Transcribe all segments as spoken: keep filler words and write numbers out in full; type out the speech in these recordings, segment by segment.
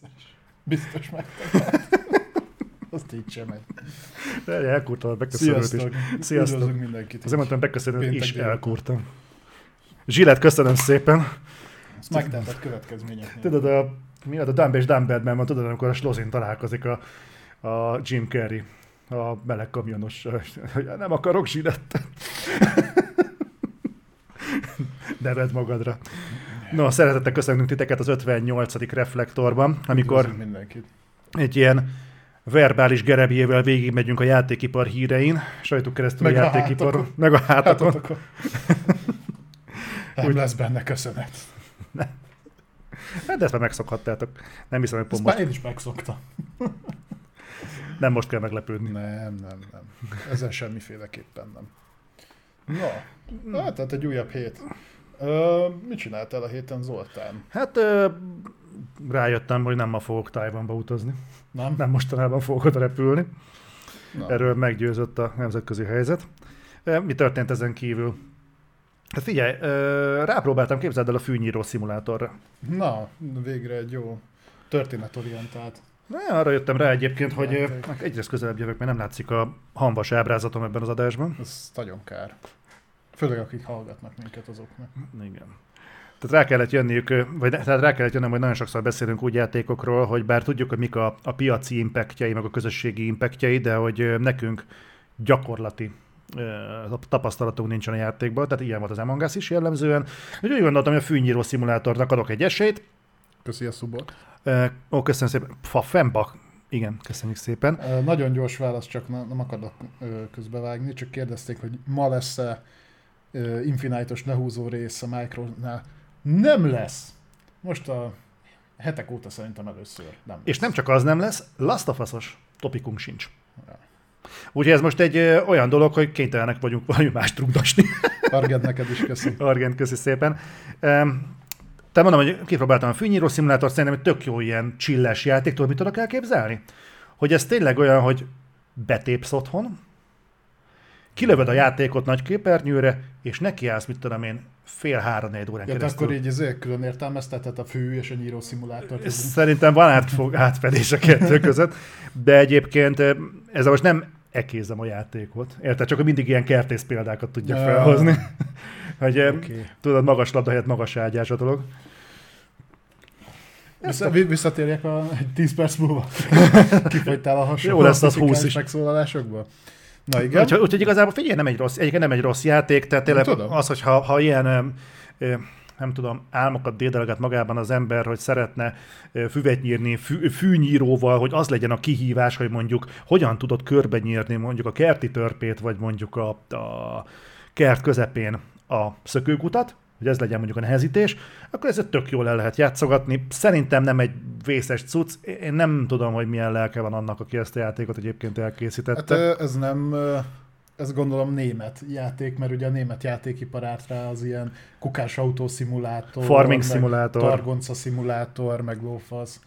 vicces. Biztos megtalált. Azt így sem megy. Elkúrtam a beköszönőt is. Sziasztok. Sziasztok. Üdvözlök mindenkit. Azért mondtam, beköszönőt is elkúrtam. Zsillet, köszönöm szépen. Ezt megtehetett következményeknél. Tudod, a, mi az a Dumb és Dumberben van, tudod, amikor a Slozin találkozik a, a Jim Carrey, a meleg kamionos, hogy nem akarok Zsillettet. Ne vedd magadra. No, szeretettel köszönünk titeket az ötvennyolcadik reflektorban, amikor egy ilyen verbális gerebjével végigmegyünk a játékipar hírein, sajtuk keresztül meg a játékipar, meg a hátatokon. Hátatokon. Nem úgy lesz benne köszönet. Ne. De ezt már megszokhattátok. Nem hiszem, hogy pont most. Én is megszoktam. Nem most kell meglepődni. Nem, nem, nem. Ezen semmiféleképpen nem. Na, hát, tehát egy újabb hét. Ö, mit csináltál a héten, Zoltán? Hát ö, rájöttem, hogy nem ma fogok Tajvanba utazni. Nem? Nem mostanában fogok oda repülni. Nem. Erről meggyőzött a nemzetközi helyzet. Ö, mi történt ezen kívül? Hát figyelj, ö, rápróbáltam, képzeld el, a fűnyíró szimulátorra. Na, végre egy jó történetorientált. Na, arra jöttem rá egyébként, hogy hát, egyrészt közelebb jövök, mert nem látszik a hamvas ábrázatom ebben az adásban. Ez nagyon kár. Főleg akik hallgatnak minket, azoknak. Igen. Tehát rá kellett jönniük, vagy tehát rá kellett jönnöm, hogy nagyon sokszor beszélünk úgy játékokról, hogy bár tudjuk, hogy mik a, a piaci impactjai, meg a közösségi impactjai, de hogy nekünk gyakorlati tapasztalatunk nincsen a játékban, tehát ilyen volt az Among Us is jellemzően. Úgy, úgy gondoltam, hogy a fűnyíró szimulátornak adok egy esélyt. Köszi a szubot. Ó, köszönöm szépen. Fa fembak. Igen, köszönjük szépen. Nagyon gyors válasz, csak nem akarok közbevágni, csak kérdezték, hogy ma lesz-e Infinite-os lehúzó rész a Micronál. Nem lesz! Most a hetek óta szerintem először nem lesz. És nem csak az nem lesz, Last of Us-os topikunk sincs. Ja. Úgyhogy ez most egy ö, olyan dolog, hogy kénytelenek vagyunk valami mást rugdosni. Argent, neked is köszi. Argent, köszi szépen. Um, Te mondom, hogy kipróbáltam a fűnyíró szimulátort, szerintem egy tök jó ilyen chilles játék. Tudod, mit tudok elképzelni? Hogy ez tényleg olyan, hogy betépsz otthon, kilövöd a játékot nagy képernyőre, és nekiállsz, mit tudom én, fél három-négy órán ja, keresztül. Akkor így azért külön értelmeztetett a fű és a nyíró szimulátor. Szerintem van átfog, átfedés a kettő között, de egyébként ezzel most nem ekézem a játékot. Érted? Csak mindig ilyen kertész példákat tudjak felhozni. Hogy okay. Tudod, magas labda helyett magas ágyás a dolog. Vissza, visszatérjek a tíz perc múlva. Kifogytál a hasonló. Jó lesz az húsz is. Megszólalásokból. Na igen. Úgyhogy úgy, igazából figyelj, nem egy rossz, egyébként nem egy rossz játék, tehát tényleg az, hogy ha, ha ilyen, nem tudom, álmokat dédelget magában az ember, hogy szeretne füvet nyírni fű, fűnyíróval, hogy az legyen a kihívás, hogy mondjuk hogyan tudod körbenyírni mondjuk a kerti törpét, vagy mondjuk a, a kert közepén a szökőkutat, hogy ez legyen mondjuk a nehezítés, akkor ez tök jól el lehet játszogatni. Szerintem nem egy vészes cucc. Én nem tudom, hogy milyen lelke van annak, aki ezt a játékot egyébként elkészítette. Hát ez nem, ez gondolom német játék, mert ugye a német játékipar állt rá az ilyen kukás autószimulátor, farming szimulátor, targonca szimulátor, meg lófasz.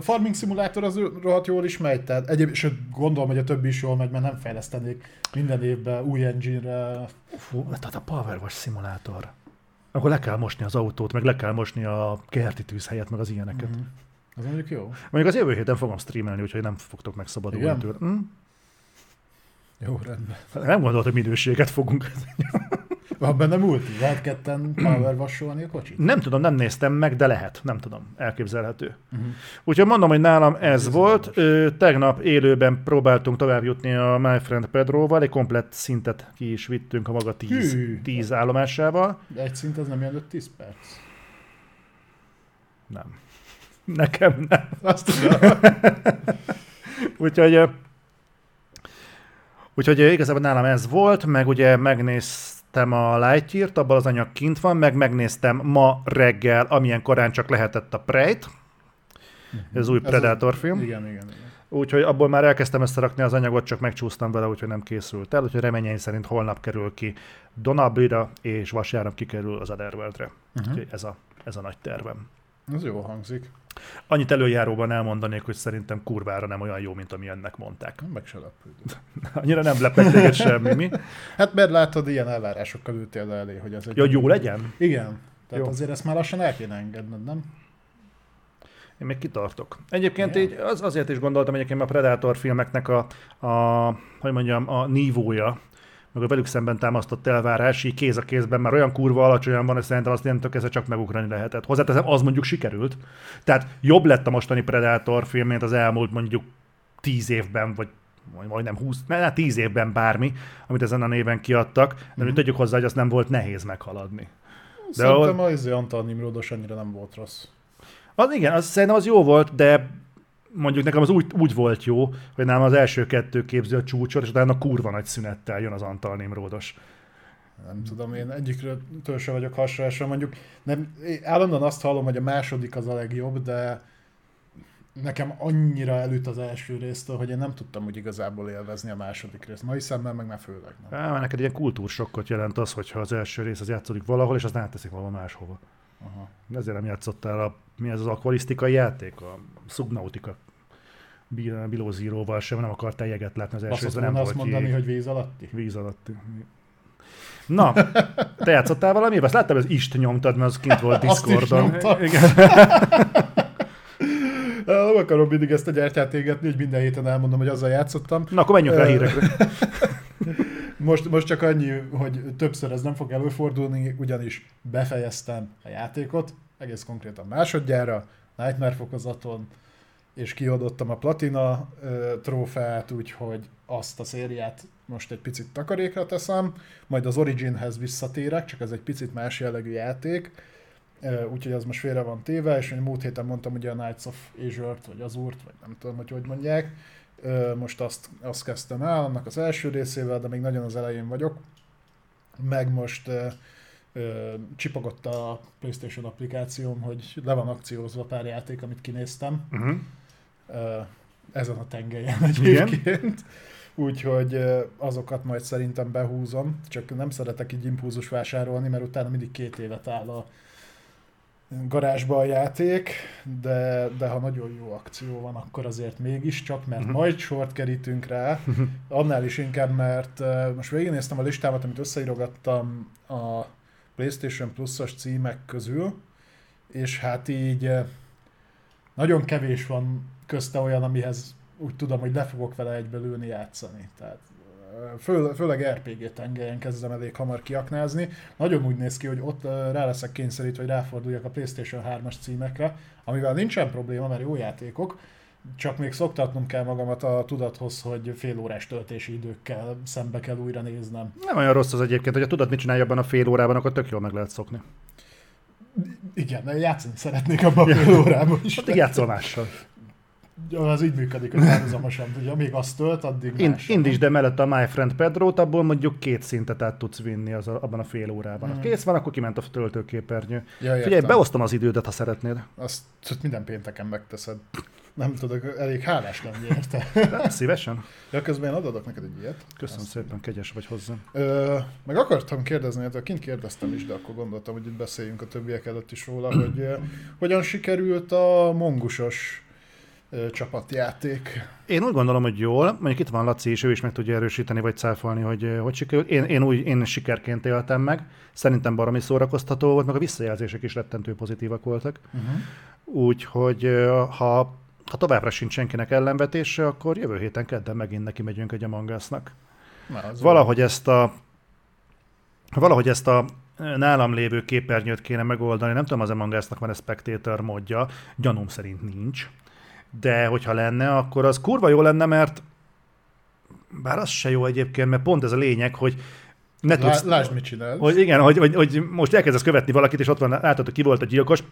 Farming szimulátor az rohadt jól is megy, tehát egyéb, sőt gondolom, hogy a többi is jól megy, mert nem fejlesztenék minden évben új engine-re. Fú, tehát a Powerwash szimulátor. Akkor le kell mosni az autót, meg le kell mosni a kerti tűzhelyet, meg az ilyeneket. Mm. Az mondjuk jó. Mondjuk az jövő héten fogom streamelni, úgyhogy nem fogtok megszabadulni tőle. Hm? Jó, rendben. Nem gondoltam, hogy minőséget fogunk. Van benne multi? Lehet ketten powerwash-olni a kocsit? Nem tudom, nem néztem meg, de lehet. Nem tudom, elképzelhető. Uh-huh. Úgyhogy mondom, hogy nálam ez, ez volt. Ö, tegnap élőben próbáltunk tovább jutni a My Friend Pedroval, egy komplett szintet ki is vittünk a maga tíz, tíz állomásával. De egy szint az nem jön tíz perc? Nem. Nekem nem. Azt tudom. Úgyhogy... Úgyhogy igazából nálam ez volt, meg ugye megnéztem a Lightyear-t, abban az anyag kint van, meg megnéztem ma reggel, amilyen korán csak lehetett, a Prey-t. Ez az új ez Predator a... film. Igen, igen, igen. Úgyhogy abból már elkezdtem összerakni az anyagot, csak megcsúsztam vele, úgyhogy nem készült el. Úgyhogy reményeim szerint holnap kerül ki Donabrira, és vasárnap kikerül az Otherworld-re. Uh-huh. Ez, a, ez a nagy tervem. Ez jól hangzik. Annyit előjáróban elmondanék, hogy szerintem kurvára nem olyan jó, mint ami ennek mondták. Meg se lepődött. Annyira nem lepett semmi, mi? Hát mert látod, ilyen elvárásokkal ültél elé, hogy az egy... Ja, jó legyen? Igen. Tehát jó. Azért ezt már lassan el kéne engedned, nem? én még kitartok. Egyébként így az, azért is gondoltam egyébként a Predator filmeknek a, a hogy mondjam, a nívója, meg a velük szemben támasztott elvárás, így kéz a kézben már olyan kurva alacsonyan van, hogy szerintem azt nem tök csak megugrani lehetett. Hozzáteszem, az mondjuk sikerült. Tehát jobb lett a mostani Predator film, mint az elmúlt mondjuk tíz évben, vagy majdnem húsz, ne, tíz évben bármi, amit ezen a néven kiadtak, de mm-hmm. tegyük hozzá, hogy azt nem volt nehéz meghaladni. De szerintem ahol... az Antal Nimródos annyira nem volt rossz. Az igen, az, szerintem az jó volt, de mondjuk nekem az úgy, úgy volt jó, hogy nálam az első kettő képző a csúcsot, és utána kurva nagy szünettel jön az Antal Nimródos. Nem tudom, én egyikről sem vagyok hasonlásra, mondjuk nem, állandóan azt hallom, hogy a második az a legjobb, de nekem annyira elüt az első résztől, hogy én nem tudtam úgy igazából élvezni a második részt. Mai szemmel meg már főleg nem. Á, neked ilyen kultúrsokkot jelent az, hogyha az első rész az játszódik valahol, és azt átteszik valahol máshova. Aha. Ezért nem játszottál a, mi ez az akvarisztikai játék? A Subnautica Below Zero-val sem, nem akartál jeget látni az első részben. Nem azt mondani, jég. Hogy víz alatti? Víz alatti. Na, te játszottál valami? Azt láttam, hogy az Ist nyomtad, mert az kint volt Discordon. Nem akarom mindig ezt a gyertyát égetni, hogy minden héten elmondom, hogy azzal játszottam. Na, akkor menjünk rá hírekre. most, most csak annyi, hogy többször ez nem fog előfordulni, ugyanis befejeztem a játékot, egész konkrétan másodjára, Nightmare fokozaton, és kiadottam a Platina ö, trófeát, úgyhogy azt a szériát most egy picit takarékra teszem, majd az Originhez visszatérek, csak ez egy picit más jellegű játék, úgyhogy az most félre van téve, és múlt héten mondtam ugye a Knights of Azure-t, vagy Azure-t, vagy nem tudom, hogy hogy mondják. Most azt, azt kezdtem el, annak az első részével, de még nagyon az elején vagyok. Meg most uh, uh, csipogott a PlayStation applikációm, hogy le van akciózva pár játék, amit kinéztem. Uh-huh. Uh, ezen a tengelyen egyébként. Úgyhogy azokat majd szerintem behúzom, csak nem szeretek így impulzus vásárolni, mert utána mindig két évet áll a garázsba a játék, de, de ha nagyon jó akció van, akkor azért mégiscsak, mert uh-huh. majd sort kerítünk rá, uh-huh. annál is inkább, mert most végignéztem a listámat, amit összeírogattam a PlayStation Plus-os címek közül, és hát így nagyon kevés van közte olyan, amihez úgy tudom, hogy le fogok vele egyből ülni játszani. Tehát Fő, főleg er pé gé tengelyen kezdem elég hamar kiaknázni. Nagyon úgy néz ki, hogy ott rá leszek kényszerítve, hogy ráforduljak a PlayStation hármas címekre, amivel nincsen probléma, mert jó játékok, csak még szoktatnom kell magamat a tudathoz, hogy fél órás töltési időkkel szembe kell újra néznem. Nem olyan rossz az egyébként, hogy a tudat mit csinálja abban a fél órában, akkor tök jól meg lehet szokni. Igen, játszani szeretnék abban a fél órában is. Addig játszol mással. Az így működik, hogy párhuzamosan, ugye, még azt tölt, addig In, más. Indítsd, de mellett a My Friend Pedro-t, abból mondjuk két szintet át tudsz vinni az a, abban a fél órában. Hmm. Kész van, akkor kiment a töltőképernyő. Ja, figyelj, beosztom az idődet, ha szeretnéd. Azt minden pénteken megteszed. Nem tudok, elég hálás lenni érte. De, szívesen. Ja, közben én adok neked egy ilyet. Köszönöm azt szépen, kegyes vagy hozzám. Ö, meg akartam kérdezni, hát kint kérdeztem is, de akkor gondoltam, hogy itt beszéljünk a többiek előtt is róla, hogy eh, hogyan sikerült a mongusos csapatjáték. Én úgy gondolom, hogy jól, mondjuk itt van Laci is, ő is meg tudja erősíteni vagy cáfolni, hogy hogy sikerült. Én, én úgy én sikerként éltem meg, szerintem baromi szórakoztató volt, meg a visszajelzések is rettentő pozitívak voltak. Uh-huh. Úgyhogy ha, ha továbbra sincs senkinek ellenvetése, akkor jövő héten kedden megint neki megyünk egy Among Us-nak. Valahogy ezt a valahogy ezt a nálam lévő képernyőt kéne megoldani, nem tudom, az Among Us-nak van egy spectator módja, gyanúm szerint nincs. De hogyha lenne, akkor az kurva jó lenne, mert bár az se jó egyébként, mert pont ez a lényeg, hogy ne tudsz... Lásd, mit csinálsz. Hogy igen, hogy, hogy, hogy most elkezdesz követni valakit, és ott van, látod, hogy ki volt a gyilkos,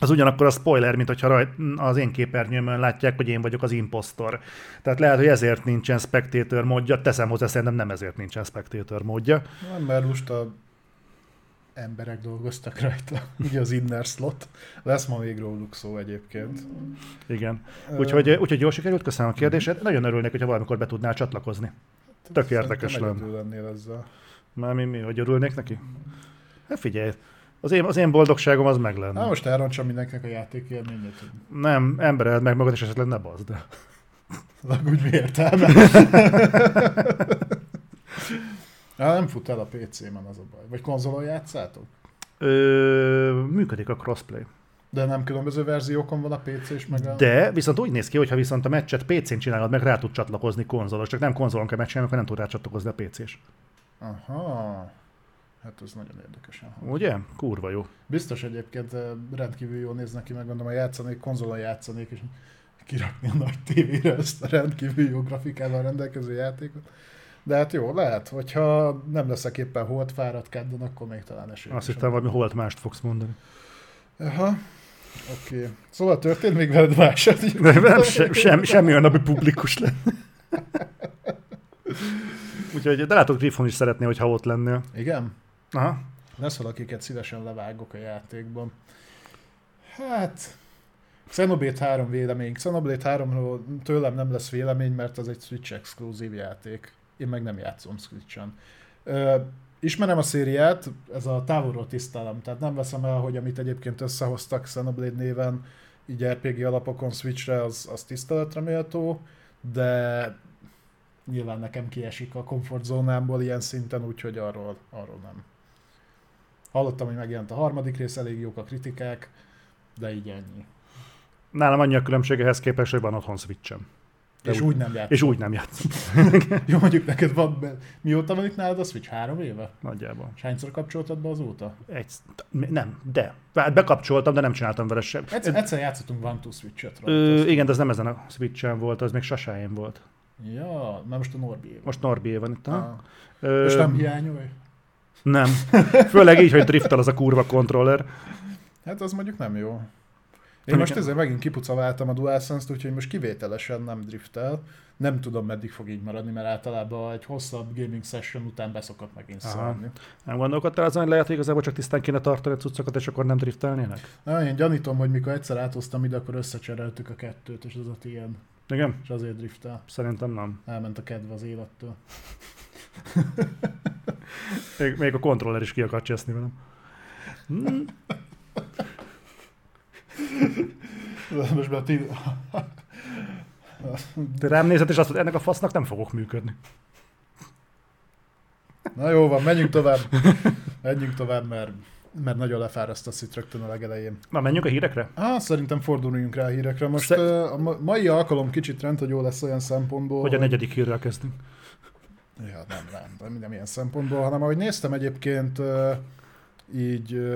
az ugyanakkor a spoiler, mint hogyha rajt, az én képernyőmön látják, hogy én vagyok az imposztor. Tehát lehet, hogy ezért nincsen spectator módja, teszem hozzá, szerintem nem ezért nincsen spectator módja. Nem, mert most a emberek dolgoztak rajta, ugye az inner slot. Lesz ma még róluk szó egyébként. Igen. Úgyhogy, úgyhogy jól sikerült, köszönöm a kérdésed. Nagyon örülnék, hogyha valamikor be tudnál csatlakozni. Tök érdekes lenne. Egyedül lennél ezzel. Már mi, mi, hogy örülnék neki? Hát figyelj, az én, az én boldogságom az meg lenne. Hát most elrontsam mindenkinek a játékélményét. Nem, embereld meg magad, és esetleg ne bazd, de... Lagudj, mi értelme? Ja, nem fut el a pé cé-ben, az a baj. Vagy konzolon játszátok? Ö, működik a crossplay. De nem különböző verziókon van a pé cé és meg a... De viszont úgy néz ki, hogyha viszont a meccset pé cén csinálod, meg rá tud csatlakozni konzolos, csak nem konzolon kell megcsinálni, akkor nem tud rá csatlakozni a pé cés. Aha, hát ez nagyon érdekesen. Ugye? Kurva jó. Biztos egyébként rendkívül jól néz neki, meg gondolom, ha játszanék, konzolon játszanék, és kirakni a nagy tévére ezt a rendkívül jó grafikával rendelkező játékot. De hát jó, lehet, hogyha nem leszek éppen holt fáradt kedden, akkor még talán esélyt. Azt hittem valami holt mást fogsz mondani. Aha, oké. Okay. Szóval történt még veled más? Nem, sem, sem, semmi olyan, ami publikus lenne. Úgyhogy, de látod, Griffon is szeretné, hogyha ott lennél. Igen? Aha. Lesz valakiket szívesen levágok a játékban. Hát... Xenoblade három vélemény. Xenoblade háromról tőlem nem lesz vélemény, mert az egy Switch-exkluzív játék. Én meg nem játszom Switch-en. Ismerem a szériát, ez a távolról tisztelem, tehát nem veszem el, hogy amit egyébként összehoztak Xenoblade néven, így er pé gé alapokon Switchre, az, az tiszteletre méltó, de nyilván nekem kiesik a komfortzónámból ilyen szinten, úgyhogy arról, arról nem. Hallottam, hogy megjelent a harmadik rész, elég jók a kritikák, de így ennyi. Nálam annyi a különbség ehhez képest, hogy van otthon Switch-em. És úgy, úgy nem játszom. És úgy nem játszom. Jó, mondjuk neked van be. Mióta van itt nálad a Switch? Három éve? Nagyjából. És hányszor kapcsoltad be azóta? Egy, nem, de. Hát bekapcsoltam, de nem csináltam vele sem. Egyszer, egyszer játszottunk One Two Switch-et. Ö, igen, de ez nem ezen a Switch-en volt, az még sasájén volt. Ja, mert most a Norbié. Most Norbié van itt. Ha? Ö, és nem hiányolj? Nem. Főleg így, hogy driftel az a kurva kontroller. Hát az mondjuk nem jó. Én most ezért megint kipucaváltam a DualSense-t, úgyhogy most kivételesen nem driftel. Nem tudom, meddig fog így maradni, mert általában egy hosszabb gaming session után beszokott megint szállni. Nem gondolkodtál azon, hogy lehet, hogy igazából csak tisztán kéne tartani a cuccokat, és akkor nem driftelnének? Na, én gyanítom, hogy mikor egyszer áthoztam ide, akkor összecsereltük a kettőt, és az ott ilyen. Igen? És azért driftel. Szerintem nem. Elment a kedve az élettől. még, még a kontroller is ki akar cseszni velem. Hmm. Most már tíz... De rám nézett, és azt mondta, ennek a fasznak nem fogok működni. Na jó van, menjünk tovább. Menjünk tovább, mert, mert nagyon lefárasztasz itt rögtön a legelején. Na, menjünk a hírekre? Á, szerintem forduljunk rá a hírekre. Most Szer- a mai alkalom kicsit rendhagyó lesz olyan szempontból, hogy a negyedik hírrel kezdünk. Ja, nem, nem, nem, nem ilyen szempontból, hanem ahogy néztem egyébként így...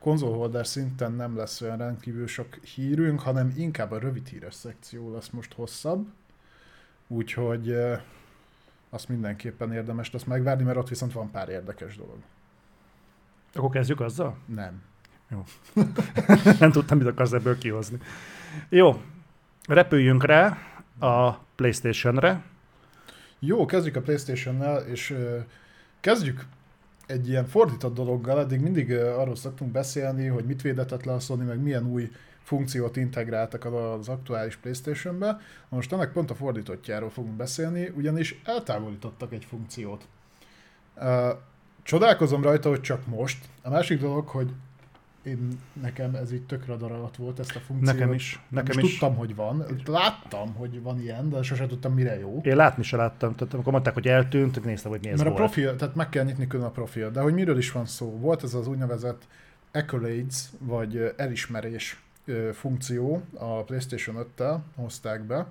konzolholder szinten nem lesz olyan rendkívül sok hírünk, hanem inkább a rövid híres szekció lesz most hosszabb, úgyhogy azt mindenképpen érdemes lesz megvárni, mert ott viszont van pár érdekes dolog. Akkor kezdjük azzal? Nem. Jó. Nem tudtam, mit akarsz ebből kihozni. Jó, repüljünk rá a PlayStation-re. Jó, kezdjük a PlayStation-nel, és kezdjük egy ilyen fordított dologgal. Eddig mindig arról szoktunk beszélni, hogy mit védetett le a Sony, meg milyen új funkciót integráltak az aktuális PlayStation-be. Most ennek pont a fordítottjáról fogunk beszélni, ugyanis eltávolítottak egy funkciót. Csodálkozom rajta, hogy csak most. A másik dolog, hogy én, nekem ez így tök radar alatt volt, ezt a funkciót. Nekem is. Nekem is. Tudtam, hogy van. Láttam, hogy van ilyen, de sosem tudtam, mire jó. Én látni se láttam. Tehát amikor mondták, hogy eltűnt, néztem, hogy mi ez. Mert volt. A profil, tehát meg kell nyitni külön a profil. De hogy miről is van szó? Volt ez az úgynevezett accolades, vagy elismerés funkció a PlayStation öttel hozták be,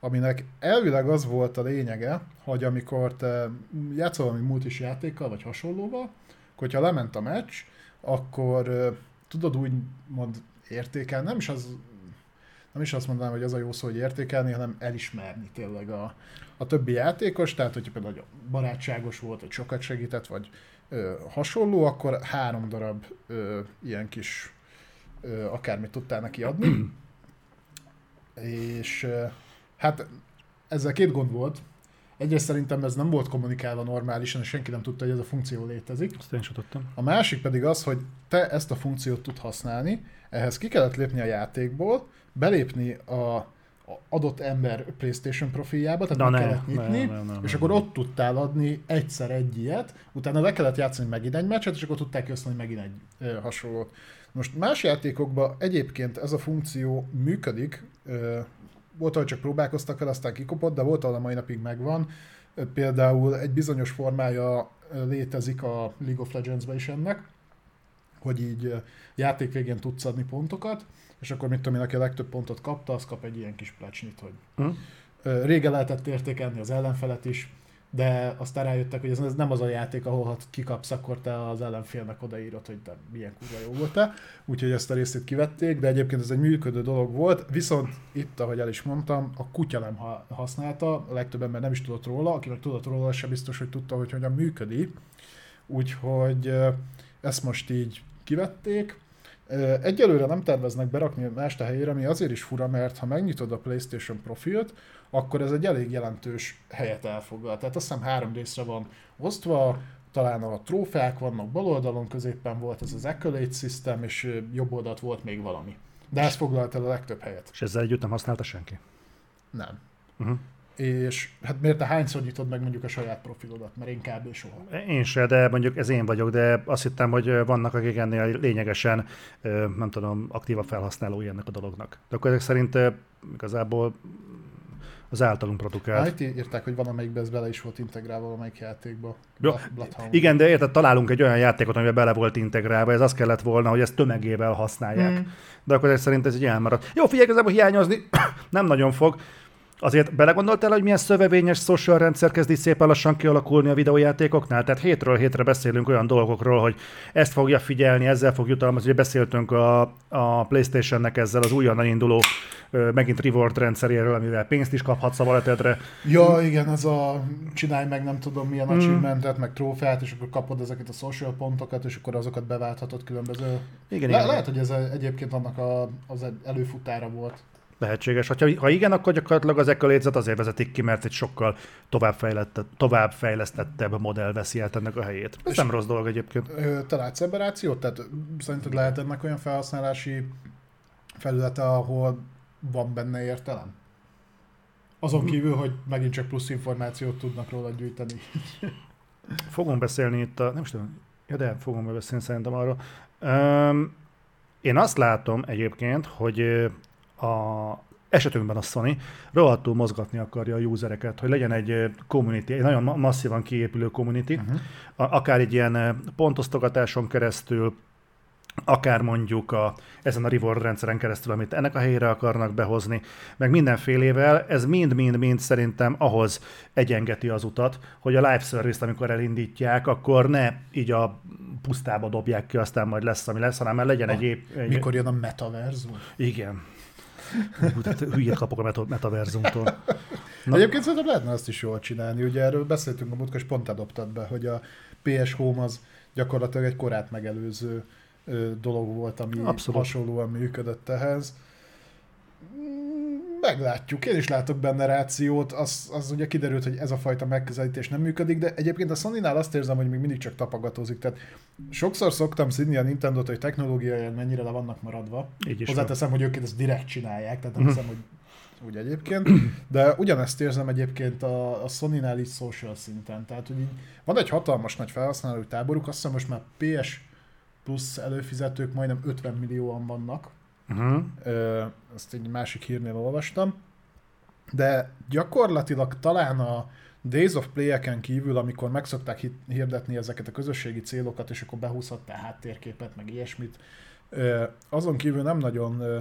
aminek elvileg az volt a lényege, hogy amikor te játszol valami multis játékkal, vagy hasonlóval, hogyha lement a meccs, akkor euh, tudod úgymond értékelni, nem is, az, nem is azt mondanám, hogy az a jó szó, hogy értékelni, hanem elismerni tényleg a, a többi játékos, tehát hogyha például barátságos volt, vagy sokat segített, vagy ö, hasonló, akkor három darab ö, ilyen kis ö, akármit tudtál neki adni. És ö, hát ezzel két gond volt. Egyrészt szerintem ez nem volt kommunikálva normálisan, és senki nem tudta, hogy ez a funkció létezik. Azt én sem tudtam. A másik pedig az, hogy te ezt a funkciót tud használni, ehhez ki kellett lépni a játékból, belépni a adott ember PlayStation profiljába, tehát meg kellett nyitni, ne, ne, ne, ne, és akkor ott tudtál adni egyszer egy ilyet, utána le kellett játszani megint egy meccset, és akkor tudták kihozni megint egy ö, hasonlót. Most más játékokban egyébként ez a funkció működik, ö, volt, ahogy csak próbálkoztak vele, aztán kikopott, de volt, ahol a mai napig megvan. Például egy bizonyos formája létezik a League of Legends-ben is ennek, hogy így játék végén tudsz adni pontokat, és akkor mit tudom én, aki a legtöbb pontot kapta, az kap egy ilyen kis plecsnit, hogy hmm. régen lehetett értékelni az ellenfelet is, de aztán rájöttek, hogy ez, ez nem az a játék, ahol ha kikapsz, akkor te az ellenfélnek odaírod, hogy te milyen kurva jó voltál, úgyhogy ezt a részét kivették, de egyébként ez egy működő dolog volt, viszont itt, ahogy el is mondtam, a kutya nem használta, a legtöbb ember nem is tudott róla, aki meg tudott róla, sem biztos, hogy tudta, hogy hogyan működik, úgyhogy ezt most így kivették. Egyelőre nem terveznek berakni más a helyére, ami azért is fura, mert ha megnyitod a PlayStation profilt, akkor ez egy elég jelentős helyet elfoglal. Tehát azt hiszem három részre van osztva, talán a trófeák vannak bal oldalon, középen volt ez az Accolade System, és jobb oldalt volt még valami. De ez foglalt el a legtöbb helyet. És ezzel együtt nem használta senki? Nem. Uh-huh. És hát miért te hányszor nyitod meg mondjuk a saját profilodat, mert én kb. Soha. Én se, de mondjuk ez én vagyok, de azt hittem, hogy vannak, akik ennél lényegesen, nem tudom, aktíva felhasználói ennek a dolognak. De akkor ezek szerint igazából az általunk produkált. Hát írták, hogy van, amelyikben ez bele is volt integrálva, valamelyik játékba. Igen, de érted, találunk egy olyan játékot, amiben bele volt integrálva, ez azt kellett volna, hogy ezt tömegével használják. Hmm. De akkor ezek szerint ez így elmaradt. Jó, figyelj, igazából hiányozni nem nagyon fog. Azért belegondoltál, hogy milyen szövevényes social rendszer kezd így szépen lassan kialakulni a videójátékoknál? Tehát hétről hétre beszélünk olyan dolgokról, hogy ezt fogja figyelni, ezzel fog jutalmazni. Ugye beszéltünk a, a PlayStation-nek ezzel az újonnan induló megint reward rendszeréről, amivel pénzt is kaphatsz a walletedre. Ja, igen, ez a csinálj meg nem tudom milyen hmm. achievementet, meg trófeát, és akkor kapod ezeket a social pontokat, és akkor azokat beválthatod különböző... Igen, Le- igen. Lehet, hogy ez egyébként annak a, az előfutára volt. Lehetséges. Ha, ha igen, akkor gyakorlatilag az Accolade-et azért vezetik ki, mert egy sokkal továbbfejlesztettebb modell veszi át ennek a helyét. Ez nem rossz dolog egyébként. Te látsz eberációt? Tehát szerinted lehet ennek olyan felhasználási felülete, ahol van benne értelem? Azon kívül, hogy megint csak plusz információt tudnak róla gyűjteni. Fogom beszélni itt a... Nem is tudom. Ja, de fogom beszélni szerintem arról. Um, én azt látom egyébként, hogy... A esetünkben a Sony rohadtul mozgatni akarja a usereket, hogy legyen egy community, egy nagyon masszívan kiépülő community, uh-huh. akár egy ilyen pontosztogatáson keresztül, akár mondjuk a, ezen a reward rendszeren keresztül, amit ennek a helyére akarnak behozni, meg mindenfélével, ez mind-mind-mind szerintem ahhoz egyengeti az utat, hogy a live service-t, amikor elindítják, akkor ne így a pusztába dobják ki, aztán majd lesz, ami lesz, hanem legyen ah, egy, egy... Mikor jön a metaverzum? Igen. Hülyét kapok a metaverzumtól. Na. Egyébként szerintem lehetne azt is jól csinálni. Ugye erről beszéltünk a múltkor, és pont eldobtad be, hogy a pé es Home az gyakorlatilag egy korát megelőző dolog volt, ami Abszolút. hasonlóan működött ehhez. Meglátjuk. Én is látok benne rációt. Az, az ugye kiderült, hogy ez a fajta megközelítés nem működik, de egyébként a Sonynál azt érzem, hogy még mindig csak tapagatózik. Tehát sokszor szoktam szidni a Nintendot, hogy technológiai mennyire le vannak maradva. Hozzáteszem, hogy ők ezt direkt csinálják, tehát nem hiszem, hogy úgy egyébként. De ugyanezt érzem egyébként a, a Sonynál így social szinten. Tehát, hogy van egy hatalmas nagy felhasználói táboruk, azt hiszem most már pé es plusz előfizetők majdnem ötven millióan vannak. Uh-huh. Ö, ezt egy másik hírnél olvastam, de gyakorlatilag talán a Days of Play-eken kívül, amikor meg szokták hirdetni ezeket a közösségi célokat, és akkor behúzhattál háttérképet, meg ilyesmit, ö, azon kívül nem nagyon ö,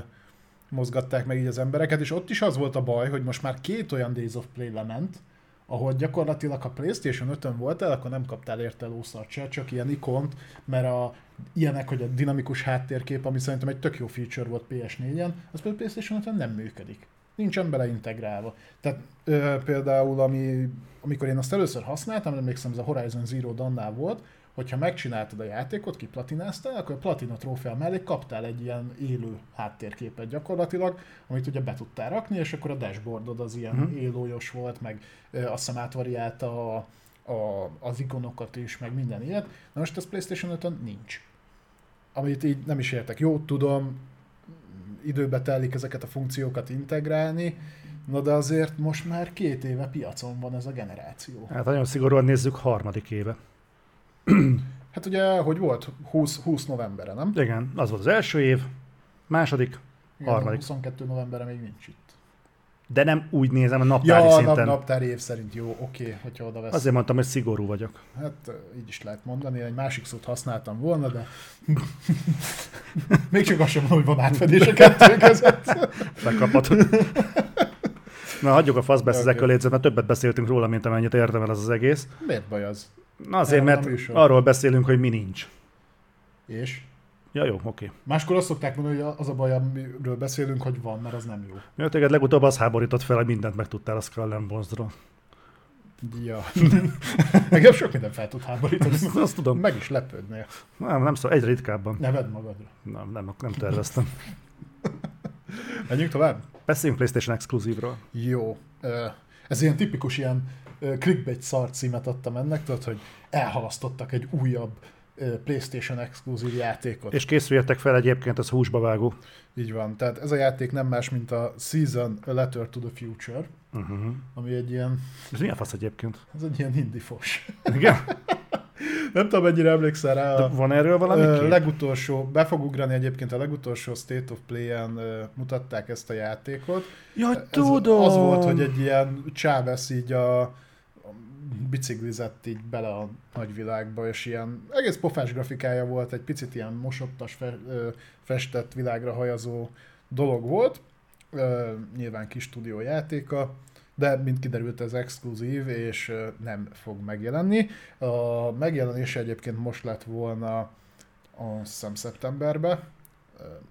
mozgatták meg így az embereket, és ott is az volt a baj, hogy most már két olyan Days of Play lement, ahol gyakorlatilag ha PlayStation ötön voltál, akkor nem kaptál érte lószart se, csak ilyen ikont, mert a, ilyenek, hogy a dinamikus háttérkép, ami szerintem egy tök jó feature volt pé es négyen, az például PlayStation ötön nem működik. Nincsen beleintegrálva. Tehát ö, például, ami, amikor én azt először használtam, emlékszem, ez a Horizon Zero Dawn-nál volt, hogyha megcsináltad a játékot, kiplatináztál, akkor a platina trófea mellé kaptál egy ilyen élő háttérképet gyakorlatilag, amit ugye be tudtál rakni, és akkor a dashboardod az ilyen mm. élőjos volt, meg ö, azt hiszem átvariálta a, a, az ikonokat is, meg minden ilyet. Na most ez PlayStation ötön nincs. Amit így nem is értek. Jó, tudom, időbe telik ezeket a funkciókat integrálni, na de azért most már két éve piacon van ez a generáció. Hát nagyon szigorúan nézzük, harmadik éve. Hát ugye, hogy volt húsz, húsz novembere, nem? Igen, az volt az első év, második, igen, harmadik. huszonkettő novembere még nincs itt. De nem úgy nézem a naptári ja, szinten. Ja, nap, naptári év szerint jó, oké, okay, hogyha oda vesz. Azért mondtam, hogy szigorú vagyok. Hát így is lehet mondani, egy másik szót használtam volna, de még csak azt sem mondom, hogy van átfedés a kettő között. Megkaphatod. Na, hagyjuk a faszbesz okay. ezekkel létszett, mert többet beszéltünk róla, mint amennyit érdemel az az egész. Miért baj az? Na azért, mert arról beszélünk, hogy mi nincs. És? Ja, jó, oké. Okay. Máskor azt szokták mondani, hogy az a baj, amiről beszélünk, hogy van, mert az nem jó. Jó, téged legutóbb az háborított fel, hogy mindent megtudtál a Skull and Bones-ról. Ja. Meg sok minden fel tud háborítani. Azt, azt tudom. Meg is lepődnél. Nem, nem szó, egyre ritkábban. Ne vedd magadra. Nem, nem, nem terveztem. Menjünk tovább? Beszéljünk PlayStation exkluzívról. Jó. Ez ilyen tipikus ilyen clickbait szar címet adtam ennek, tudod, hogy elhalasztottak egy újabb PlayStation exkluzív játékot. És készüljetek fel, egyébként ez húsba vágó. Így van, tehát ez a játék nem más, mint a Season a Letter to the Future, uh-huh. ami egy ilyen... Ez milyen fasz egyébként? Ez egy ilyen indifos. Igen? Nem tudom, mennyire emlékszel rá. De van erről valami kép? Legutolsó, be fog ugrani egyébként, a legutolsó State of Play-en mutatták ezt a játékot. Ja, ez tudom! Az volt, hogy egy ilyen Chávez így a... biciklizett így bele a nagyvilágba, és ilyen egész pofás grafikája volt, egy picit ilyen mosottas, fe, ö, festett világra hajazó dolog volt. Ö, nyilván kis stúdió játéka, de mint kiderült ez exkluzív, és ö, nem fog megjelenni. A megjelenése egyébként most lett volna azt hiszem szeptemberben.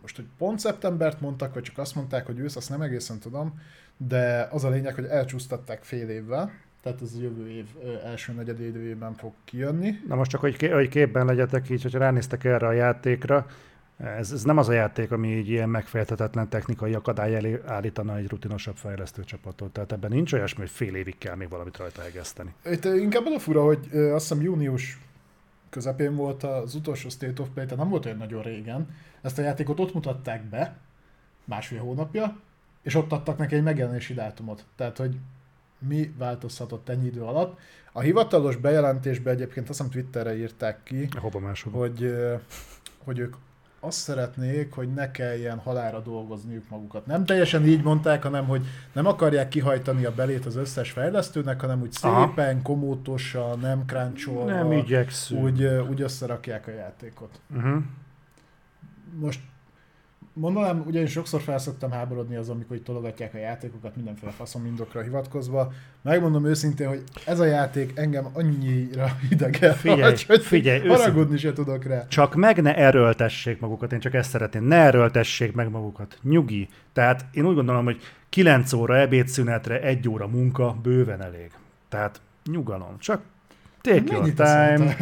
Most, hogy pont szeptembert mondtak, vagy csak azt mondták, hogy ősz, azt nem egészen tudom, de az a lényeg, hogy elcsúsztatták fél évvel. Tehát ez a jövő év első negyedévében fog kijönni. Na most csak, hogy képben legyetek így, hogyha ránéztek erre a játékra, ez, ez nem az a játék, ami így ilyen megfejthetetlen technikai akadály elé állítana egy rutinosabb fejlesztő csapatot. Tehát ebben nincs olyasmi, hogy fél évig kell még valamit rajta hegeszteni. Itt inkább az a fura, hogy azt hiszem június közepén volt az utolsó State of Play, tehát nem volt olyan nagyon régen. Ezt a játékot ott mutatták be, másfél hónapja, és ott adtak neki egy megjelenési dátumot. Tehát, hogy mi változhatott ennyi idő alatt. A hivatalos bejelentésben egyébként azt hiszem Twitterre írták ki, hogy, hogy ők azt szeretnék, hogy ne kelljen halálra dolgozniuk magukat. Nem teljesen így mondták, hanem hogy nem akarják kihajtani a belét az összes fejlesztőnek, hanem úgy szépen, aha, komótosan, nem kráncsolva, nem igyekszünk, úgy, úgy összerakják a játékot. Uh-huh. Most mondanám, ugyanis sokszor felszoktam háborodni az, amikor itt tologatják a játékokat, mindenféle faszom indokra hivatkozva. Megmondom őszintén, hogy ez a játék engem annyira hidegen hagy, hogy figyelj, haragudni se tudok rá. Csak meg ne erőltessék magukat, én csak ezt szeretném. Ne erőltessék meg magukat. Nyugi. Tehát én úgy gondolom, hogy kilenc óra ebédszünetre, egy óra munka bőven elég. Tehát nyugalom. Csak take your time.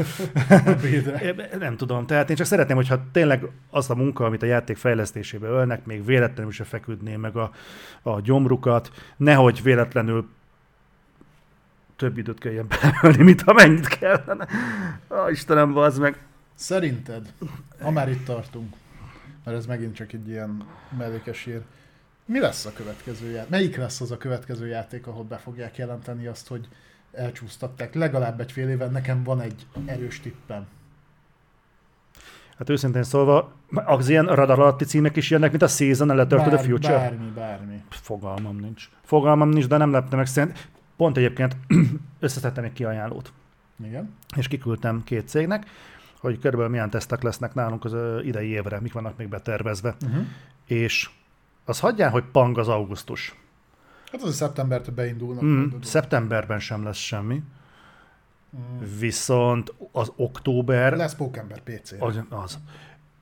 Nem tudom, tehát én csak szeretném, hogyha tényleg az a munka, amit a játék fejlesztésébe ölnek, még véletlenül se feküdné meg a, a gyomrukat, nehogy véletlenül több időt kelljen beölni, mint amennyit kellene. Ó, Istenem, bazd meg. Szerinted, ha már itt tartunk, mert ez megint csak egy ilyen mellékes ír, mi lesz a következő játék? Melyik lesz az a következő játék, ahol be fogják jelenteni azt, hogy elcsúsztatták legalább egy fél éven, nekem van egy erős tippem. Hát őszintén szólva, az ilyen radar alatti címek is jönnek, mint a Season a Letter to the Future. Bármi, bármi. Fogalmam nincs. Fogalmam nincs, de nem lepte meg szerint. Pont egyébként összeszedtem egy kiajánlót. Igen. És kiküldtem két cégnek, hogy körülbelül milyen tesztek lesznek nálunk az idei évre, mik vannak még betervezve. Uh-huh. És az hagyján, hogy pang az augusztus. Hát az a szeptembertől beindulnak. Mm, szeptemberben sem lesz semmi. Mm. Viszont az október... Lesz Pókember pé cé-re. Az, az.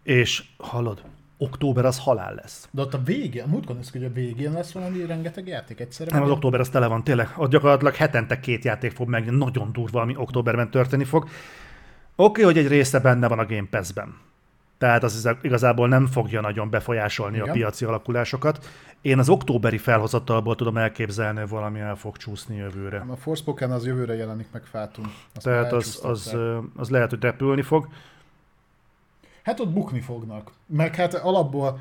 És hallod, október az halál lesz. De ott a végén, múltkor néz ki, hogy a végén lesz valami rengeteg játék egyszerre. Nem, az október az tele van, tényleg. Ott gyakorlatilag hetente két játék fog meg, nagyon durva, ami októberben történni fog. Oké, okay, hogy egy része benne van a Game Pass-ben. Tehát az igazából nem fogja nagyon befolyásolni, igen, a piaci alakulásokat. Én az októberi felhozatalból tudom elképzelni, hogy valami el fog csúszni jövőre. A Forspoken az jövőre jelenik meg fátum. Tehát az, az, az lehet, hogy repülni fog. Hát ott bukni fognak. Mert hát alapból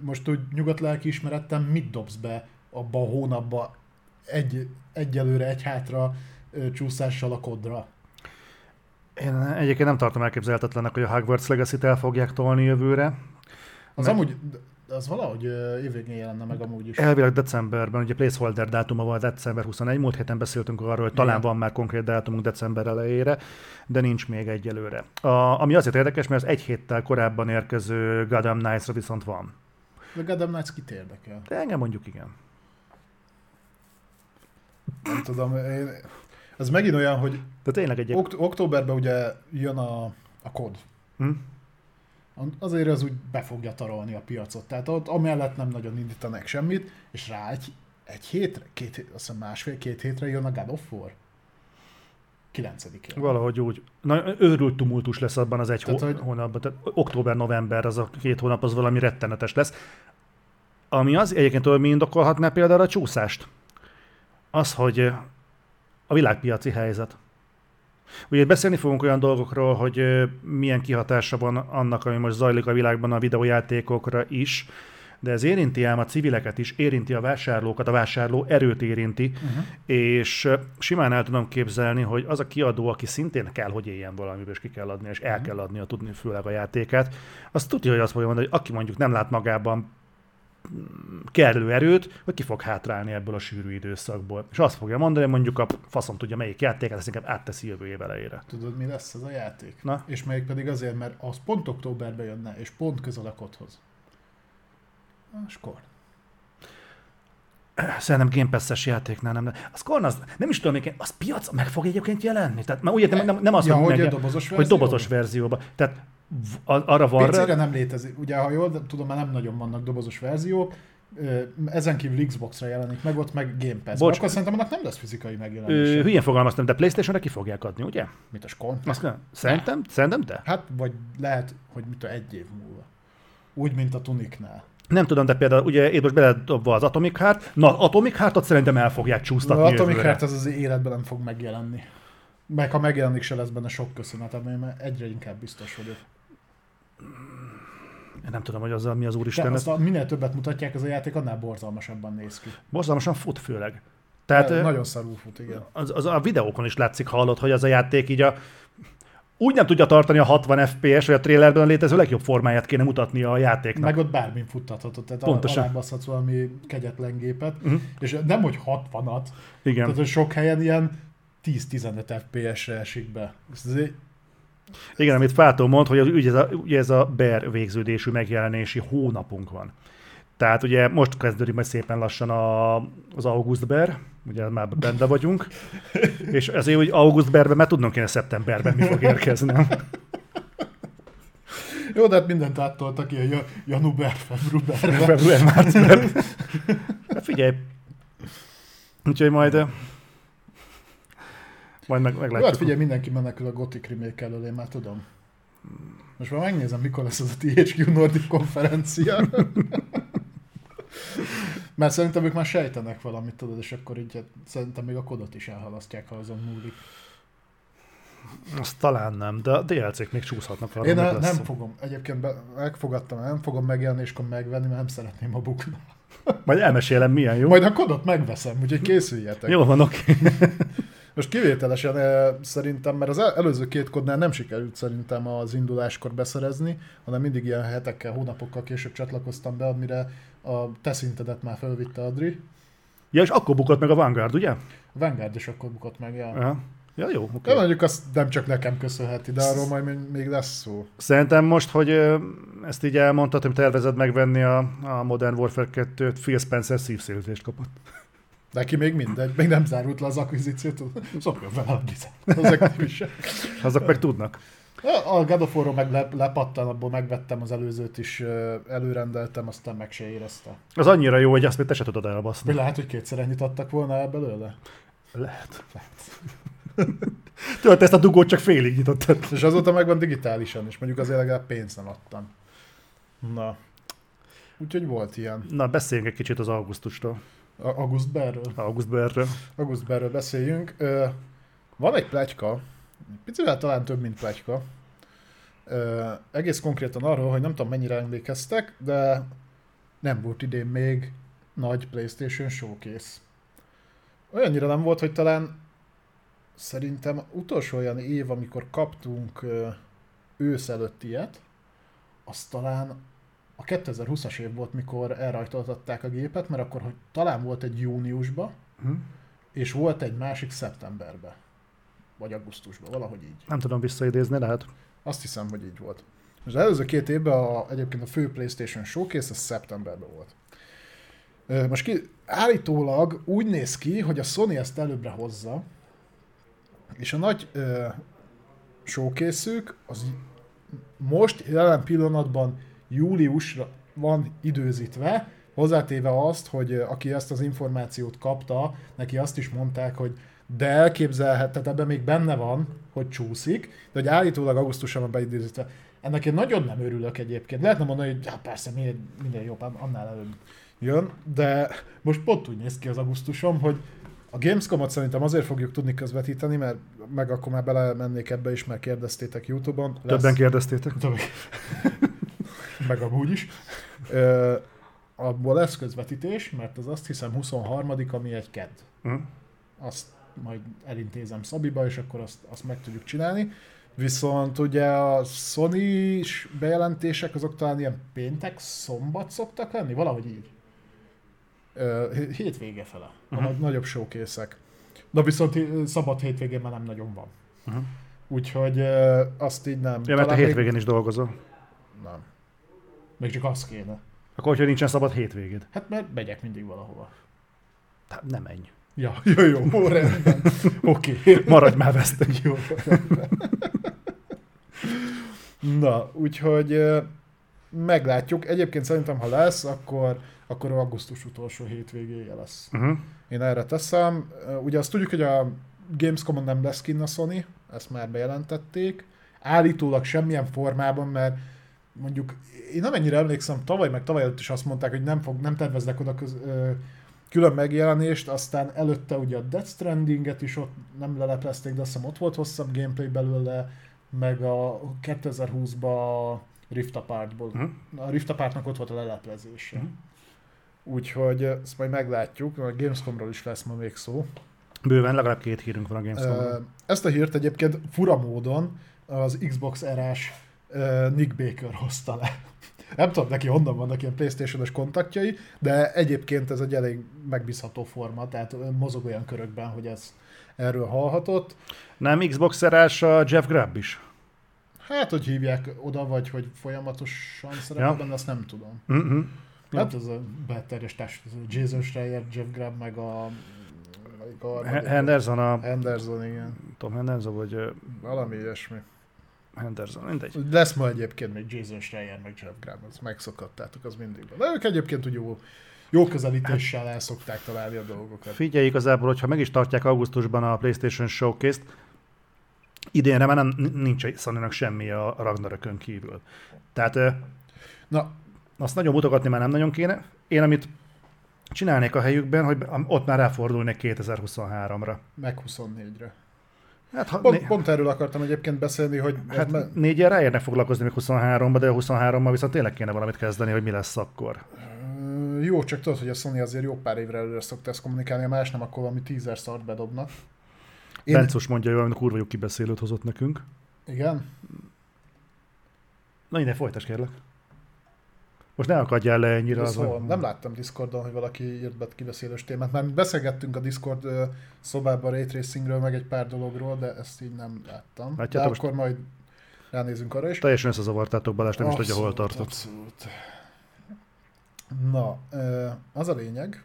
most úgy nyugatlelki ismerettem, mit dobsz be abba a hónapba egy, egyelőre, egy hátra csúszással a kodra? Én egyébként nem tartom elképzelhetetlennek, hogy a Hogwarts Legacy-t el fogják tolni jövőre. Az meg... amúgy az valahogy évvégén jelenne meg amúgy is. Elvileg decemberben, ugye placeholder dátuma van december huszonegyedike, múlt héten beszéltünk arról, hogy talán van már konkrét dátumunk december elejére, de nincs még egyelőre. A, ami azért érdekes, mert az egy héttel korábban érkező Gotham Knights-ra viszont van. De Gotham Knights kit érdekel? De engem mondjuk igen. Nem tudom, én... ez megint olyan, hogy egyéb... okt- októberben ugye jön a, a kod. Hm? Azért az úgy be fogja tarolni a piacot. Tehát ott amellett nem nagyon indítanak semmit, és rá egy, egy hétre, két, azt hiszem másfél-két hétre jön a God of War. kilencedikén. Valahogy úgy. Na, őrült tumultus lesz abban az egy tehát, hó- hogy... hónapban. Tehát október-november, az a két hónap, az valami rettenetes lesz. Ami az, egyébként olyan indokolhatná például a csúszást. Az, hogy a világpiaci helyzet. Ugye beszélni fogunk olyan dolgokról, hogy milyen kihatása van annak, ami most zajlik a világban a videójátékokra is, de ez érinti ám a civileket is, érinti a vásárlókat, a vásárló erőt érinti, uh-huh. és simán el tudom képzelni, hogy az a kiadó, aki szintén kell, hogy éljen valamiből, és ki kell adnia, és el uh-huh. kell adnia, tudni főleg a játékát, az tudja, hogy azt fogja mondani, hogy aki mondjuk nem lát magában kerülő erőt, hogy ki fog hátrálni ebből a sűrű időszakból. És azt fogja mondani, mondjuk a faszom tudja melyik játékát, ezt inkább átteszi jövő év elejére. Tudod, mi lesz ez a játék? Na? És melyik pedig azért, mert az pont októberben jönne, és pont közel a kodhoz. A Scorn. Szerintem Game Pass-es játéknál nem. A Scorn az, nem is tudom, még, az piac meg fog egyébként jelenni. Tehát már úgy értem, nem, nem azt ja, mondom, hogy, meg, dobozos, hogy dobozos verzióban. Tehát arra van pé cére nem létezik. Ugye, ha jól tudom, már nem nagyon vannak dobozos verziók. Ezen kívül Xboxra jelenik meg, ott meg Game Pass. Bocs. Akkor szerintem annak nem lesz fizikai megjelenése. Hülyén fogalmaztam, de PlayStationre ki fogják adni, ugye? Mit a Scorn? Szerintem, szerintem te? Hát, vagy lehet, hogy mit a egy év múlva. Úgy, mint a Tunicnál. Nem tudom, de például ugye itt most beledobva az Atomic Heart. Na, Atomic Heartot szerintem el fogják csúsztatni. Az Atomic Heart az az életben nem fog megjelenni. Meg ha megjelenik, se lesz benne sok köszönet, mert egyre inkább biztos vagyok. Én nem tudom, hogy azzal mi az úristen. De a, minél többet mutatják, ez a játék annál borzalmasabban néz ki. Borzalmasan fut főleg. Tehát, de, nagyon szarul fut, igen. Az, az a videókon is látszik, hallott, hogy az a játék így a... Úgy nem tudja tartani a hatvan ef pé es, hogy a trailerben létező legjobb formáját kéne mutatnia a játéknak. Meg ott bármin futtathatod, tehát pontosan. Alábbaszhatsz valami kegyetlen gépet, uh-huh. és nem, hogy hatvanat, igen. Tehát hogy sok helyen ilyen tíz-tizenöt ef pé esre esik be. Egy... Igen, amit Fátó mond, hogy az, ugye ez a, ugye ez a bé er végződésű megjelenési hónapunk van. Tehát ugye most kezdődik majd szépen lassan a, az augusztber, ugye már benne vagyunk, és ezért úgy augusztberben már tudnunk kéne szeptemberben mi fog érkeznem. Jó, de hát mindent áttoltak ki a januber, februárban. Február, márciusban. Hát figyelj. Úgyhogy majd... Majd meg, meglátjuk. Jó, hát figyelj, mindenki menekül a Gothic remake elől, én már tudom. Most már megnézem, mikor lesz az a té há kú Nordic konferencia. Mert szerintem ők már sejtenek valamit, tudod, és akkor így szerintem még a kodot is elhalasztják, ha azon múlik. Azt talán nem, de a dé el cék még csúszhatnak valamit. Én nem, nem fogom. Egyébként be, megfogadtam, nem fogom megjelenéskor megvenni, mert nem szeretném a buknát. Majd elmesélem, milyen jó. Majd a kodot megveszem, úgyhogy készüljetek. Jól van, oké. Okay. Most kivételesen szerintem, mert az előző két kodnál nem sikerült szerintem az induláskor beszerezni, hanem mindig ilyen hetekkel, hónapokkal később csatlakoztam be, amire a te szintedet már felvitte Adri. Ja, és akkor bukott meg a Vanguard, ugye? A Vanguard is akkor bukott meg, ja. Aha. Ja, jó, oké. Okay. Mondjuk azt nem csak nekem köszönheti, de arról majd még lesz szó. Szerintem most, hogy ezt így elmondtad, hogy tervezed megvenni a, a Modern Warfare kettőt, Phil Spencer szívszélzést kapott. Neki még mindegy, még nem zárult le az akvizíciót, szokjon vele a bizonyos. Azok meg tudnak. A God of War-ról meg lepattan, abból megvettem az előzőt is, előrendeltem, aztán meg se érezte. Az annyira jó, hogy azt még te se tudod elbaszni. Lehet, hogy kétszer ennyit adtak volna el belőle? Lehet. Lehet. Tudod, ezt a dugót csak félig nyitottad. És azóta megvan digitálisan is, mondjuk azért legalább pénzt nem adtam. Na. Úgyhogy volt ilyen. Na, beszéljünk egy kicsit az augusztustól. Augusztberről. Augusztberről. Augusztberről beszéljünk. Van egy pletyka, picivel talán több, mint pletyka. Egész konkrétan arról, hogy nem tudom mennyire emlékeztek, de nem volt idén még nagy PlayStation Showcase. Olyannyira nem volt, hogy talán szerintem utolsó olyan év, amikor kaptunk ősz előtt ilyet, az talán a kétezer-húszas év volt, mikor elrajtoltatták a gépet, mert akkor hogy talán volt egy júniusban, hm. és volt egy másik szeptemberben, vagy augusztusban, valahogy így. Nem tudom visszaidézni, lehet. Azt hiszem, hogy így volt. Az előző két évben a, egyébként a fő PlayStation Showcase, ez szeptemberben volt. Most ki, állítólag úgy néz ki, hogy a Sony ezt előbbre hozza, és a nagy ö, showcase-ük az most jelen pillanatban júliusra van időzítve, hozzátéve azt, hogy aki ezt az információt kapta, neki azt is mondták, hogy de elképzelhet, tehát ebben még benne van, hogy csúszik, de hogy állítólag augusztusra van beidőzítve. Ennek én nagyon nem örülök egyébként. Lehetne mondani, hogy hát persze, minden, minden jobb, annál előbb jön, de most pont úgy néz ki az augusztusom, hogy a Gamescomot szerintem azért fogjuk tudni közvetíteni, mert meg akkor már belemennék ebbe is, mert kérdeztétek YouTube-on. Lesz. Többen kérdeztétek. Meg amúgy is. Ö, abból lesz közvetítés, mert az azt hiszem huszonharmadika, ami egy kedd. Uh-huh. Azt majd elintézem Szabiba, és akkor azt, azt meg tudjuk csinálni. Viszont ugye a Sony-s bejelentések azok talán ilyen péntek, szombat szoktak lenni? Valahogy így. Ö, hétvége fele. Uh-huh. A nagyobb showkészek. Na viszont szabad hétvégén már nem nagyon van. Uh-huh. Úgyhogy ö, azt így nem. Ja, mert a hétvégén még... is dolgozol. Nem. Még csak az kéne. Akkor, hogyha nincsen szabad hétvégéd. Hát mert megyek mindig valahova. Hát nem menj. Ja, jó, jó, ó, rendben. Oké. Okay. Maradj már vesztek. Jó, rendben. Na, úgyhogy meglátjuk. Egyébként szerintem, ha lesz, akkor, akkor augusztus utolsó hétvégéje lesz. Uh-huh. Én erre teszem. Ugye azt tudjuk, hogy a Gamescom-on nem lesz kinn a Sony, ezt már bejelentették. Állítólag semmilyen formában, mert mondjuk, én nem ennyire emlékszem, tavaly meg tavaly előtt is azt mondták, hogy nem, fog, nem terveznek oda köz, ö, külön megjelenést, aztán előtte ugye a Death Strandinget is ott nem leleplezték, de azt hiszem ott volt hosszabb gameplay belőle, meg a kétezer-húszban a Rift Apartból. Uh-huh. A Rift Apartnak ott volt a leleplezése. Uh-huh. Úgyhogy ezt majd meglátjuk, a Gamescomról is lesz ma még szó. Bőven, legalább két hírünk van a Gamescomról. Ezt a hírt egyébként fura módon az Xbox erás Nick Baker hozta le. Nem tudom neki honnan vannak ilyen PlayStation-os kontaktjai, de egyébként ez egy elég megbízható forma, tehát mozog olyan körökben, hogy ez erről hallhatott. Nem Xboxerás a Jeff Grubb is? Hát, hogy hívják oda, vagy hogy folyamatosan szerepel, ja. Azt nem tudom. Mm-hmm. Hát ez a belterjes társadalom, Jason Schreier, Jeff Grubb, meg a... a Henderson a... Henderson, igen. Tom Henderson, vagy... Valami ilyesmi. Henderson, mindegy. Lesz ma egyébként még Jason Schreier, meg Jeff Grubb, azt megszokattátok, az mindig van. De ők egyébként úgy jó, jó közelítéssel el szokták találni a dolgokat. Figyelj, igazából, hogyha meg is tartják augusztusban a PlayStation Showcase-t, idénre már nem, nincs Sony-nak semmi a Ragnarökön kívül. Tehát na, azt nagyon mutogatni már nem nagyon kéne. Én amit csinálnék a helyükben, hogy ott már ráfordulnék kétezer-huszonháromra. Meg huszonnégyre. Hát, ha, pont, né... pont erről akartam egyébként beszélni, hogy... Hát me... négyen ráérnek foglalkozni még huszonháromba, de huszonhárommal viszont tényleg kéne valamit kezdeni, hogy mi lesz akkor. Mm, jó, csak tudod, hogy a Sony azért jó pár évre előre szokta ezt kommunikálni, a más nem, akkor valami teaser szart bedobnak. Én... Bencus mondja, hogy valami kurva jó kibeszélőt hozott nekünk. Igen? Na innen folytasd, kérlek. Most ne akadjál le ennyire. Szóval, az, hogy... nem láttam Discordon, hogy valaki írt be kibeszélős témát. Már beszélgettünk a Discord szobában Ray Tracingről, meg egy pár dologról, de ezt így nem láttam. Látjátok, de akkor majd ránézünk arra is. Teljesen összezavartátok, Balázs, nem abszolút, is tudja, hol tartott. Abszolút. Na, az a lényeg,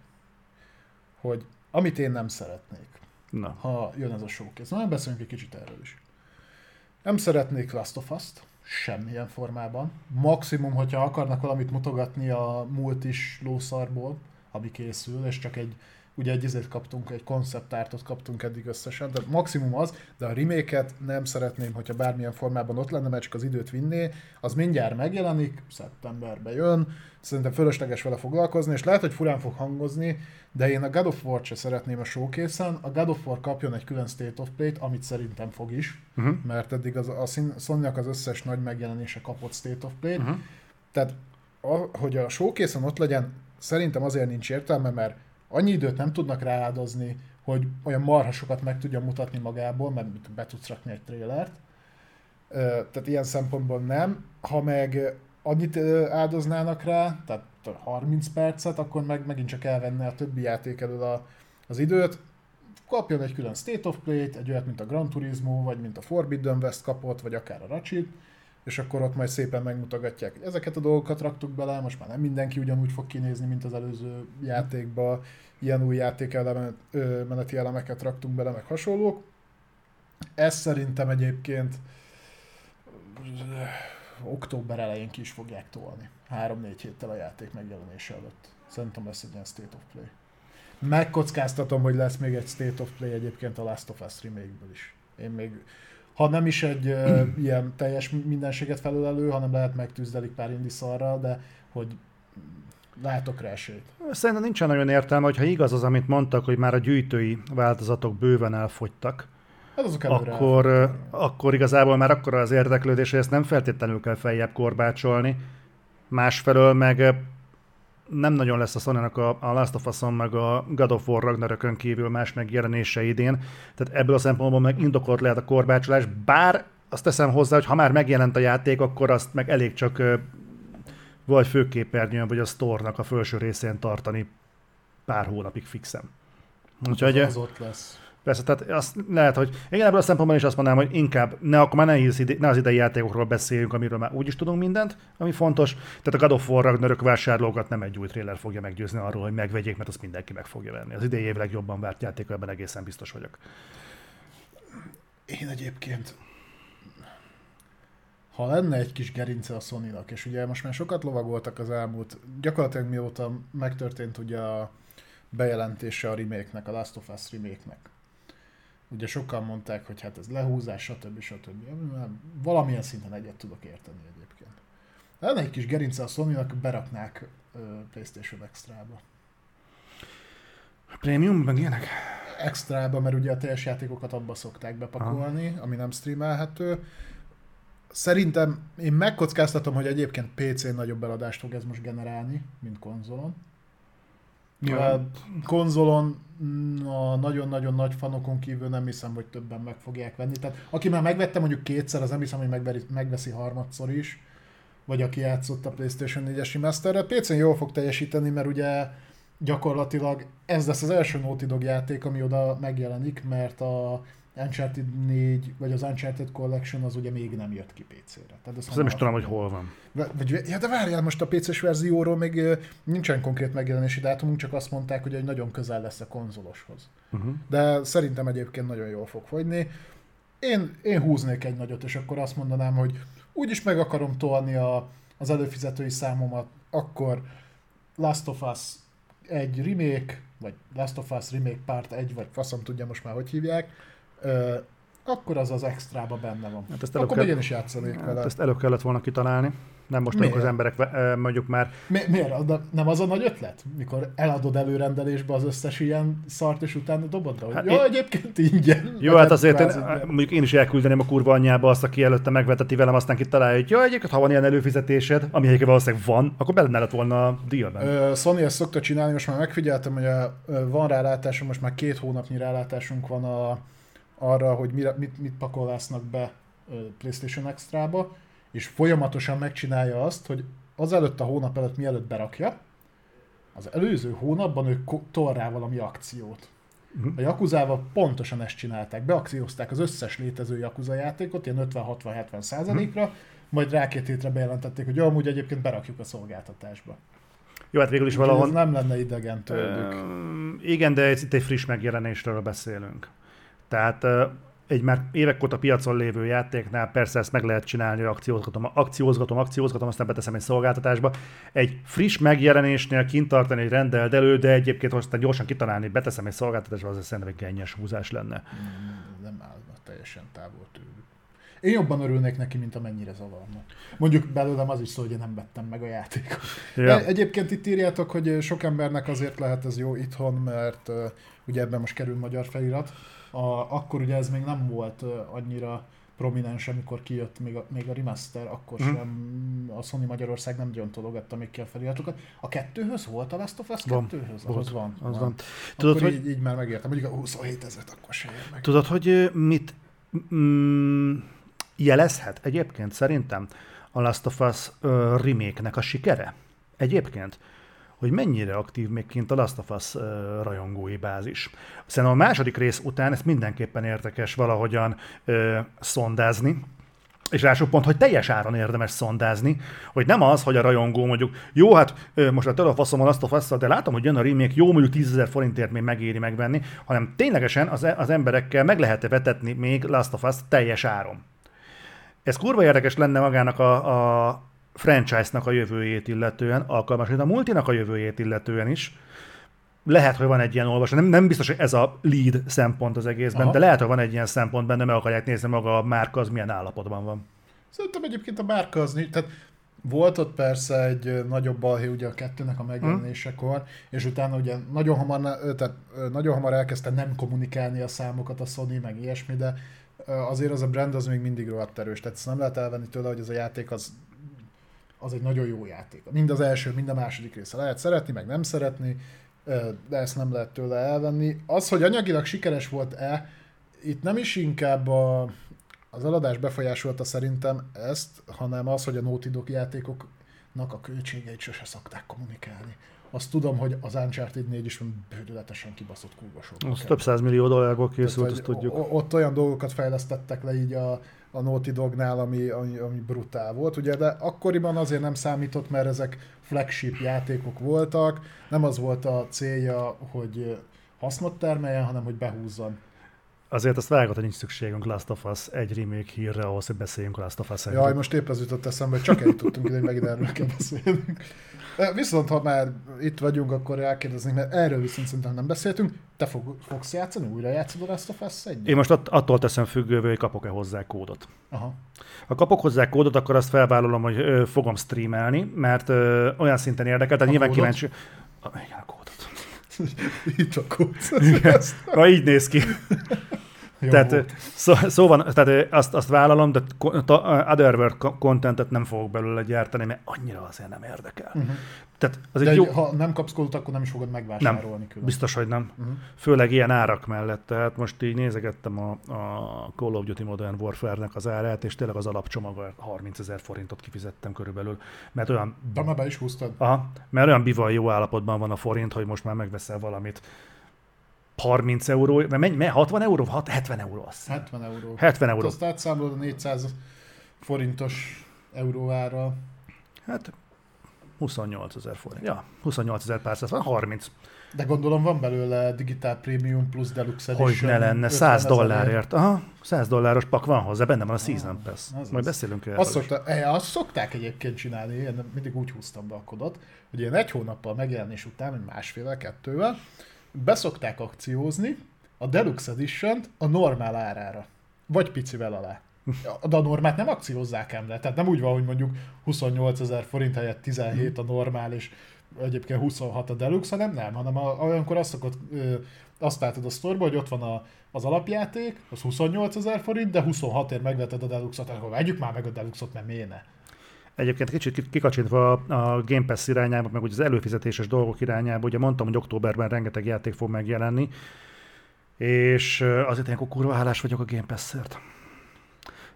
hogy amit én nem szeretnék, na, ha jön ez a showcase. Na, beszélünk egy kicsit erről is. Nem szeretnék Last of Us-t. Semmilyen formában. Maximum, hogyha akarnak valamit mutogatni a multis lószarból, ami készül, és csak egy, ugye egy izét kaptunk, egy konceptártot kaptunk eddig összesen, de maximum az, de a remake-et nem szeretném, hogyha bármilyen formában ott lenne, mert csak az időt vinné, az mindjárt megjelenik, szeptemberbe jön, szerintem fölösleges vele foglalkozni, és lehet, hogy furán fog hangozni, de én a God of War-t se szeretném a showcase-en, a God of War kapjon egy külön State of Play-t, amit szerintem fog is, uh-huh. mert eddig az, a Sony-nak az összes nagy megjelenése kapott State of Play-t, uh-huh. tehát a, hogy a showcase-en ott legyen, szerintem azért nincs értelme, mert annyi időt nem tudnak rááldozni, hogy olyan marhasokat meg tudja mutatni magából, mert be tudsz rakni egy trailert. Tehát ilyen szempontból nem. Ha meg annyit áldoznának rá, tehát harminc percet, akkor meg megint csak elvenne a többi játék elől a, az időt. Kapjon egy külön State of Play-t, egy olyat, mint a Gran Turismo, vagy mint a Forbidden West kapott, vagy akár a Ratchet, és akkor ott majd szépen megmutogatják, hogy ezeket a dolgokat raktuk bele, most már nem mindenki ugyanúgy fog kinézni, mint az előző játékban, ilyen új játékmeneti elemeket raktunk bele, meg hasonlók. Ez szerintem egyébként október elején ki is fogják tolni, három-négy héttel a játék megjelenése előtt. Szerintem lesz egy ilyen State of Play. Megkockáztatom, hogy lesz még egy State of Play egyébként a Last of Us remake-ből is. Én még, ha nem is egy uh, ilyen teljes mindenséget felölelő, hanem lehet megtűzdelik pár indi szarral, de hogy látok rá esélyt. Szerintem nincsen nagyon értelme, hogyha igaz az, amit mondtak, hogy már a gyűjtői változatok bőven elfogytak, hát akkor, uh, akkor igazából már akkora az érdeklődés, hogy ezt nem feltétlenül kell feljebb korbácsolni. Másfelől meg nem nagyon lesz a Sony-nak a Last of Us-on meg a God of War Ragnarökön kívül más megjelenése idén. Tehát ebből a szempontból meg indokolt lehet a korbácsolás, bár azt teszem hozzá, hogy ha már megjelent a játék, akkor azt meg elég csak vagy főképernyőn, vagy a store-nak a felső részén tartani pár hónapig fixen. Úgyhogy az ott lesz. Persze, tehát azt lehet, hogy igen, ebből a szempontból is azt mondanám, hogy inkább ne, akkor már ne, ide, ne az idei játékokról beszéljünk, amiről már úgyis tudunk mindent, ami fontos. Tehát a God of War Ragnarök vásárlókat nem egy új trailer fogja meggyőzni arról, hogy megvegyék, mert azt mindenki meg fogja venni. Az idei év legjobban várt játék, ebben egészen biztos vagyok. Én egyébként, ha lenne egy kis gerince a Sony-nak, és ugye most már sokat lovagoltak az elmúlt, gyakorlatilag mióta megtörtént ugye a bejelentése a remake-nek, a Last of Us remake-nek. Ugye sokan mondták, hogy hát ez lehúzás, stb. stb. Valamilyen szinten egyet tudok érteni egyébként. Lenne egy kis gerince a Sony-nak, beraknák PlayStation Extra-ba. A Premium, meg ilyenek? Extra-ba, mert ugye a teljes játékokat abba szokták bepakolni, aha, ami nem streamelhető. Szerintem én megkockáztatom, hogy egyébként pé cén nagyobb eladást fog ez most generálni, mint konzolon. A konzolon a nagyon-nagyon nagy fanokon kívül nem hiszem, hogy többen meg fogják venni. Tehát aki már megvette mondjuk kétszer, az nem hiszem, hogy megveri, megveszi harmadszor is, vagy aki játszott a PlayStation négyes remasterre. pé cén jól fog teljesíteni, mert ugye gyakorlatilag ez lesz az első Naughty Dog játék, ami oda megjelenik, mert a Uncharted négy, vagy az Uncharted Collection az ugye még nem jött ki pé cére. Tehát ez nem is tudom, hogy hol van. Vagy, ja, de várjál, most a pé cés verzióról még nincsen konkrét megjelenési dátumunk, csak azt mondták, hogy nagyon közel lesz a konzoloshoz. Uh-huh. De szerintem egyébként nagyon jól fog fogyni. Én, én húznék egy nagyot, és akkor azt mondanám, hogy úgyis meg akarom tolni a, az előfizetői számomat, akkor Last of Us egy remake, vagy Last of Us remake part egy, vagy faszom tudja most már, hogy hívják, Ö, akkor az az extrába benne van. Hát ezt akkor megyen is játszanék hát vele. Ezt előbb kellett volna kitalálni. Nem most, amikor az emberek mondjuk már... Mi, miért? De nem az a nagy ötlet? Mikor eladod előrendelésbe az összes ilyen szart, és utána dobod be, hogy hát jó, én... egyébként ingyen. Jó, hát azért én, mondjuk én is elküldeném a kurva anyjába azt, aki előtte megveteti velem, aztán kitalálja, hogy jó, egyébként ha van ilyen előfizetésed, ami egyébként valószínűleg van, akkor benne lett volna a dealben. Sony ezt szokta csinálni, most már megfigyeltem, hogy a, van rálátásom, most már két hónapnyi rálátásunk van a arra, hogy mit, mit pakolásznak be PlayStation Extra-ba, és folyamatosan megcsinálja azt, hogy azelőtt a hónap előtt, mielőtt berakja, az előző hónapban ők tol rá valami akciót. Uh-huh. A Yakuzával pontosan ezt csinálták, beakciózták az összes létező Yakuza játékot, ilyen ötven-hatvan-hetven százalékra, uh-huh, majd rá két hétre bejelentették, hogy amúgy egyébként berakjuk a szolgáltatásba. Jó, hát végül is valahol... Ez nem lenne idegen tőlük. Uh, igen, de itt egy friss megjelenésről beszélünk. Tehát egy már évek óta piacon lévő játéknál persze ezt meg lehet csinálni, hogy akciózgatom, akciózgatom, akciózgatom, aztán beteszem egy szolgáltatásba. Egy friss megjelenésnél kint tartani, hogy rendeld elő, de egyébként aztán gyorsan kitalálni, hogy beteszem egy szolgáltatásba, azért szerintem egy gennyes húzás lenne. Hmm, nem állna teljesen távol tőlük. Én jobban örülnék neki, mint amennyire zavarnak. Mondjuk belőlem az is szó, hogy én nem vettem meg a játékot. Ja. Egyébként itt írjátok, hogy sok embernek azért lehet ez jó itthon, mert ugye ebben most kerül magyar felirat. A, akkor ugye ez még nem volt uh, annyira prominens, amikor kijött még a, még a remaster, akkor mm. sem a Sony Magyarország nem gyöntologatta még ki a feliratokat. A kettőhöz volt a Last of Us kettőhöz? Ahhoz van. Az van. van. Tudod, akkor hogy... így, így már megértem, mondjuk a huszonhétezret akkor sem ér meg. Tudod, hogy mit mm, jelezhet egyébként szerintem a Last of Us ö, remake-nek a sikere. Egyébként, hogy mennyire aktív még kint a Last of Us ö, rajongói bázis. Szerintem a második rész után ezt mindenképpen érdekes valahogyan ö, szondázni, és lássuk pont, hogy teljes áron érdemes szondázni, hogy nem az, hogy a rajongó mondjuk, jó, hát most a telefaszom a Last of Us-szal, de látom, hogy jön a remake, jó, mondjuk tízezer forintért még megéri megvenni, hanem ténylegesen az, az emberekkel meg lehet-e vetetni még Last of Us-t teljes áron. Ez kurva érdekes lenne magának a, a franchise-nak a jövőjét illetően, alkalmasként a multinak a jövőjét illetően is. Lehet, hogy van egy ilyen olvasó, nem, nem biztos, hogy ez a lead szempont az egészben, aha, de lehet, hogy van egy ilyen szempont benne, meg akarják nézni maga a márka, az milyen állapotban van. Szerintem egyébként a márka az, tehát volt ott persze egy nagyobb balhé ugye a kettőnek a megjelenésekor, hmm. és utána ugye nagyon hamar, tehát nagyon hamar elkezdte nem kommunikálni a számokat a Sony, meg ilyesmi, de azért az a brand az még mindig rohadt erős, tehát ezt nem lehet elvenni tőle, hogy ez a játék az, az egy nagyon jó játék. Mind az első, mind a második része. Lehet szeretni, meg nem szeretni, de ezt nem lehet tőle elvenni. Az, hogy anyagilag sikeres volt-e, itt nem is inkább a, az eladás befolyásolta szerintem ezt, hanem az, hogy a Naughty Dog játékoknak a költségeit sose szokták kommunikálni. Azt tudom, hogy az Uncharted négy is bődületesen kibaszott kurvasokban. Az több százmillió dollárból készült, azt tudjuk. Ott olyan dolgokat fejlesztettek le így a, a Naughty Dognál, ami, ami, ami brutál volt, ugye, de akkoriban azért nem számított, mert ezek flagship játékok voltak, nem az volt a célja, hogy hasznot termeljen, hanem hogy behúzzon. Azért azt vágott, hogy nincs szükségünk Last of Us egy remake hírre, ahhoz, hogy beszéljünk Last of Us-en. Jaj, most épp ez jutott eszembe, hogy csak egy tudtunk ide, hogy megint erről kell beszélnünk. Viszont, ha már itt vagyunk, akkor elkérdeznénk, mert erről viszont szerintem nem beszéltünk. Te fog, fogsz játszani? Újra játszod a Last of Us-t? Én most att- attól teszem függővé, hogy kapok-e hozzá kódot. Aha. Ha kapok hozzá kódot, akkor azt felvállalom, hogy ö, fogom streamelni, mert ö, olyan szinten érdekel, tehát nyilván kódot? Kíváncsi... A, igen, a kódot. Itt a kódot. Na, így néz ki. Tehát, szó, szó van, tehát azt, azt vállalom, de otherworld contentet nem fogok belőle gyártani, mert annyira azért nem érdekel. Uh-huh. Tehát az de egy jó... ha nem kapsz kódot, akkor nem is fogod megvásárolni. Nem, külön. Biztos, hogy nem. Uh-huh. Főleg ilyen árak mellett. Tehát most így nézegettem a, a Call of Duty Modern Warfare-nek az árát, és tényleg az alapcsomaga harmincezer forintot kifizettem körülbelül. Mert olyan... De már be is húztad. Aha, mert olyan bivaj jó állapotban van a forint, hogy most már megveszel valamit. harminc euró, mert mennyi, hatvan euró? hetven euró azt hiszem. hetven euró. hetven euró. Azt átszámolod a négyszáz forintos euróára. Hát huszonnyolcezer forint. Ja, huszonnyolcezer pár száz, harminc. De gondolom van belőle digitál premium plusz deluxe edition. Hogy ne lenne, száz dollárért. Aha, száz dolláros pak van hozzá, benne van a Season ah, Pass. Az majd az beszélünk erről. Azt, szokta, azt szokták egyébként csinálni, én mindig úgy húztam be a kodot, hogy én egy hónappal megjelenés után, egy másfél kettővel, beszokták akciózni a Deluxe Edition-t a normál árára, vagy picivel alá. De a normát nem akciózzák emre, tehát nem úgy van, hogy mondjuk huszonnyolcezer forint helyett tizenhét a normál, és egyébként huszonhat a Deluxe, hanem nem, hanem a, olyankor azt szokott, ö, azt látod a sztorba, hogy ott van a, az alapjáték, az huszonnyolcezer forint, de huszonhatért megveted a Deluxe-ot, akkor vegyük már meg a Deluxe-ot, mert méne. Egyébként kicsit kikacsintva a Game Pass irányába, meg az előfizetéses dolgok irányába, ugye mondtam, hogy októberben rengeteg játék fog megjelenni, és azért ilyenkor kurva hálás vagyok a Game Pass-ért.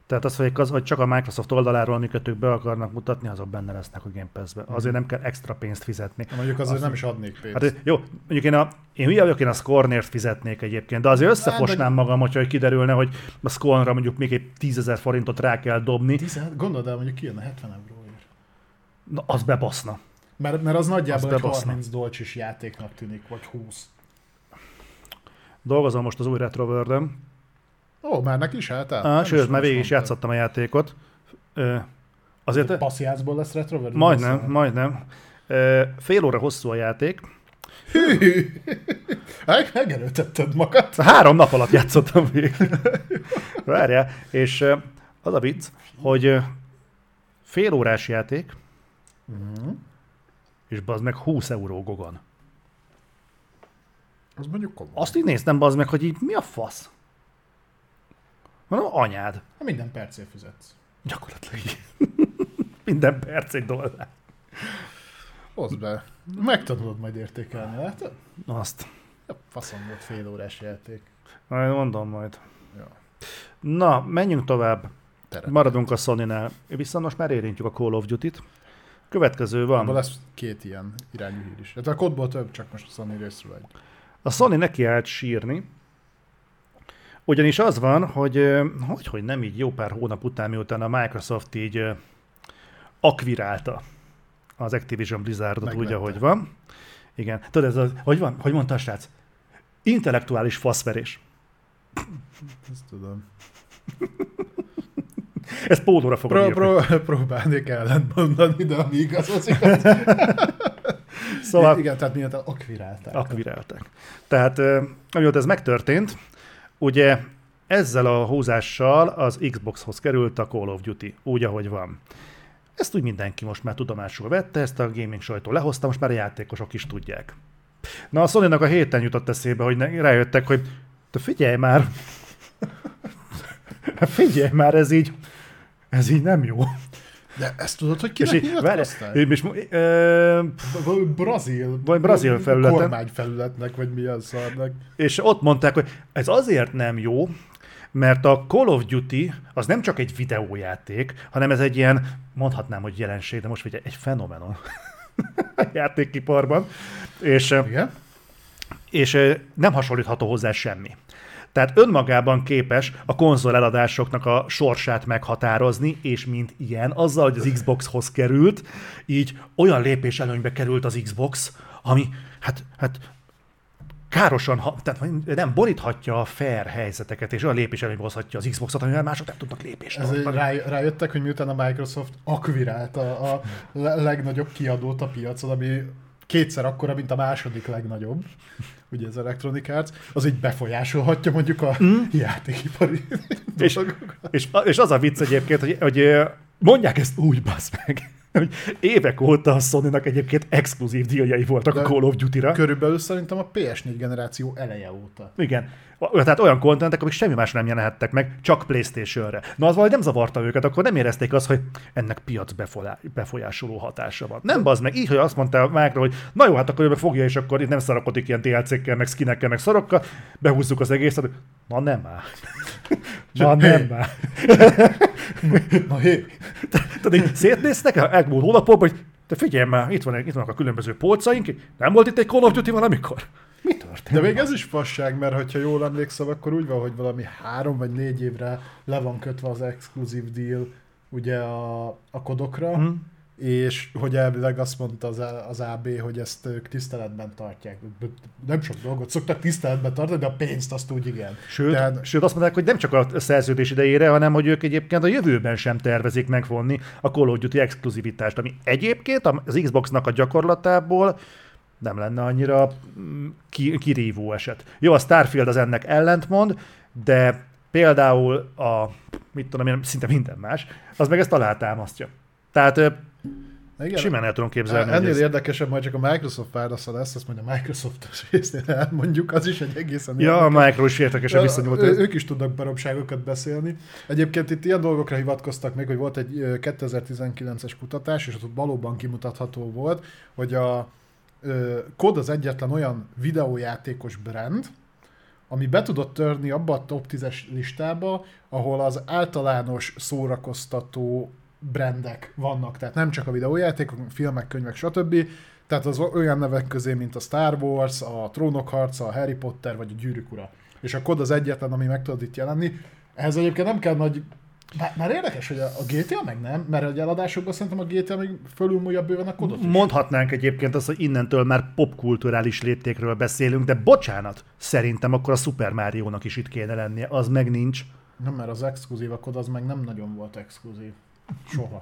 Tehát az, hogy csak a Microsoft oldaláról, amiket ők be akarnak mutatni, azok benne lesznek a Game Pass-be. Azért nem kell extra pénzt fizetni. Na, mondjuk azért az... nem is adnék pénzt. Hát, jó, mondjuk én, a, én hülye vagyok, én a Scornért fizetnék egyébként, de azért összefosnám de... magam, hogyha kiderülne, hogy a Scornra mondjuk még egy tízezer forintot rá kell dobni. tíz, gondold el, mondjuk kijön a hetven euróért. Na, az bebaszna. Mert, mert az nagyjából egy harminc dolcsis játéknak tűnik, vagy húsz. Dolgozom most az új Retroworld-en. Ó, már neki is álltál? Ah, sőt, már végig is játszottam a játékot. Ö, azért a passziáncból lesz Retroworld? Majdnem, majdnem. Ö, fél óra hosszú a játék. Hű! Megerőtetted magad. Három nap alatt játszottam végig. Várjál. És az a vicc, hogy fél órás játék, uh-huh. és bazd meg húsz euró gogon. Az mondjuk komoly. Azt így néztem bazd meg, hogy így mi a fasz? Mondom, anyád. Ha minden percért fizetsz. Gyakorlatilag. Minden percért dollár. Hozd be. Megtanulod majd értékelni, látod? Azt. Ja, faszom volt fél órás játék. Majd mondom majd. Ja. Na, menjünk tovább. teret. Maradunk a Sony-nál. Viszont most már érintjük a Call of Duty-t. Következő van. Abba lesz két ilyen irányú hír is. Hát a kodból több, csak most a Sony részről egy. A Sony neki állt sírni, ugyanis az van, hogy hogy, hogy nem így jó pár hónap után, miután a Microsoft így akvirálta az Activision Blizzardot Meglette. Úgy, ahogy van. Igen. Tudod, ez az, hogy van? Hogy mondta a srác? Intellektuális faszverés. Ezt tudom. Ezt pólóra fogom írni. Pró, pró, próbálnék ellent mondani, de ami igaz, az igaz. Szóval, igen, tehát miatt akvirálták. Akvirálták. Tehát amióta ez megtörtént, ugye ezzel a húzással az Xboxhoz került a Call of Duty, úgy, ahogy van. Ezt úgy mindenki most már tudomásul vette, ezt a gaming sajtó lehozta, most már a játékosok is tudják. Na a Sony-nak a héten jutott eszébe, hogy rájöttek, hogy te figyelj már, figyelj már, ez így, ez így nem jó. De ezt tudod, hogy kinek nyilatkozták? És így, ö, pff, brazil, vagy brazil felületen. Kormányfelületnek, vagy mi az szarnak. És ott mondták, hogy ez azért nem jó, mert a Call of Duty az nem csak egy videójáték, hanem ez egy ilyen, mondhatnám, hogy jelenség, de most ugye egy fenomenon a játékiparban, és, és nem hasonlítható hozzá semmi. Tehát önmagában képes a konzol eladásoknak a sorsát meghatározni, és mint ilyen, azzal, hogy az Xboxhoz került, így olyan lépés előnybe került az Xbox, ami hát, hát károsan, tehát nem boríthatja a fair helyzeteket, és olyan lépés előnybe hozhatja az Xboxot, amivel mások nem tudnak lépést. Rájöttek, hogy miután a Microsoft akvirált a, a legnagyobb kiadót a piacon, ami kétszer akkora, mint a második legnagyobb, ugye az Electronic Arts, az így befolyásolhatja mondjuk a mm. játékipari és, és, és az a vicc egyébként, hogy, hogy mondják ezt úgy, bassz meg, hogy évek óta a Sony-nak egyébként exkluzív díjai voltak de a Call of Duty-ra. Körülbelül szerintem a pé es négy generáció eleje óta. Igen. Tehát olyan kontentek, amik semmi más nem jelenhettek meg, csak PlayStation-re. Na az valahogy nem zavarta őket, akkor nem érezték azt, hogy ennek piac befolyásoló hatása van. Nem bazd meg, így, hogy azt mondta Mákra, hogy na jó, hát akkor ő fogja, és akkor itt nem szarakodik ilyen dé el cé-kkel, meg skinekkel, meg szarokkal, behúzzuk az egészet, na nem már. Na nem már. Na hé. Tehát így szétnéznek a elmúlt hónapokban, hogy te figyelj már, itt vannak a különböző polcaink, nem volt itt egy Call of Duty valamikor? Mi történt? De még ez is fasság, mert hogyha jól emlékszem, akkor úgy van, hogy valami három vagy négy évre le van kötve az exkluzív deal ugye a, a kodokra, mm. és hogy elvileg azt mondta az, az á bé, hogy ezt ők tiszteletben tartják. Nem sok dolgot szoktak tiszteletben tartani, de a pénzt azt úgy igen. Sőt, Tehát... sőt azt mondták, hogy nem csak a szerződés idejére, hanem hogy ők egyébként a jövőben sem tervezik megvonni a Call of Duty exkluzivitást, ami egyébként az Xboxnak a gyakorlatából nem lenne annyira ki- kirívó eset. Jó, a Starfield az ennek ellentmond, de például a, mit tudom én, szinte minden más, az meg ezt alátámasztja. Tehát igen, simán el tudom képzelni. Ennél ezt... érdekesebb, majd csak a Microsoft válasza lesz, azt mondja, a Microsoft-os résznél elmondjuk, az is egy egészen... Ja, érdekes. A Micro is érdekesen visszanyúlt. Ők is tudnak baromságokat beszélni. Egyébként itt ilyen dolgokra hivatkoztak még, hogy volt egy kétezer-tizenkilences kutatás, és ott valóban kimutatható volt, hogy a Kod az egyetlen olyan videójátékos brand, ami be tudott törni abba a top tízes listába, ahol az általános szórakoztató brandek vannak. Tehát nem csak a videójátékok, filmek, könyvek, stb. Tehát az olyan nevek közé, mint a Star Wars, a Trónok harca, a Harry Potter vagy a Gyűrűk ura. És a Kod az egyetlen, ami meg tudod itt jelenni. Ehhez egyébként nem kell nagy... Már érdekes, hogy a gé té á meg nem, mert a eladásokban szerintem a gé té á még fölülmúlja bőven a kodot is. Mondhatnánk egyébként azt, hogy innentől már popkulturális léptékről beszélünk, de bocsánat, szerintem akkor a Super Mario-nak is itt kéne lennie, az meg nincs. Nem, mert az exkluzív, a kod az meg nem nagyon volt exkluzív. Soha.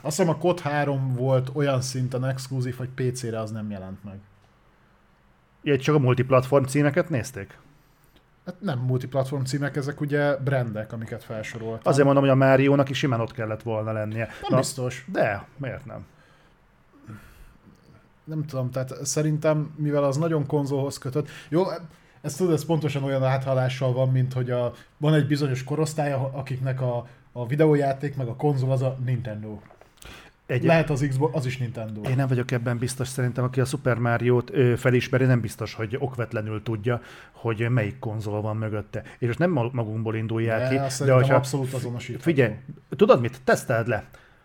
Azt hiszem a kod három volt olyan szinten exkluzív, hogy pé cére az nem jelent meg. Ilyet csak a multiplatform címeket nézték? Hát nem multiplatform címek, ezek ugye brandek, amiket felsoroltam. Azért mondom, hogy a Máriónak is simán ott kellett volna lennie. Nem Na, biztos. De, miért nem? Nem tudom, tehát szerintem, mivel az nagyon konzolhoz kötött, jó, ez tudod, ez pontosan olyan áthalással van, mint hogy a, van egy bizonyos korosztály, akiknek a, a videójáték, meg a konzol az a Nintendo. Egy... Lehet az Xbox, az is Nintendo. Én nem vagyok ebben biztos, szerintem aki a Super Mario-t felismeri, nem biztos, hogy okvetlenül tudja, hogy melyik konzol van mögötte. És most nem magunkból indulják ki. De hogyha... abszolút azonosítható. Figyelj, tudod mit? Teszteld le.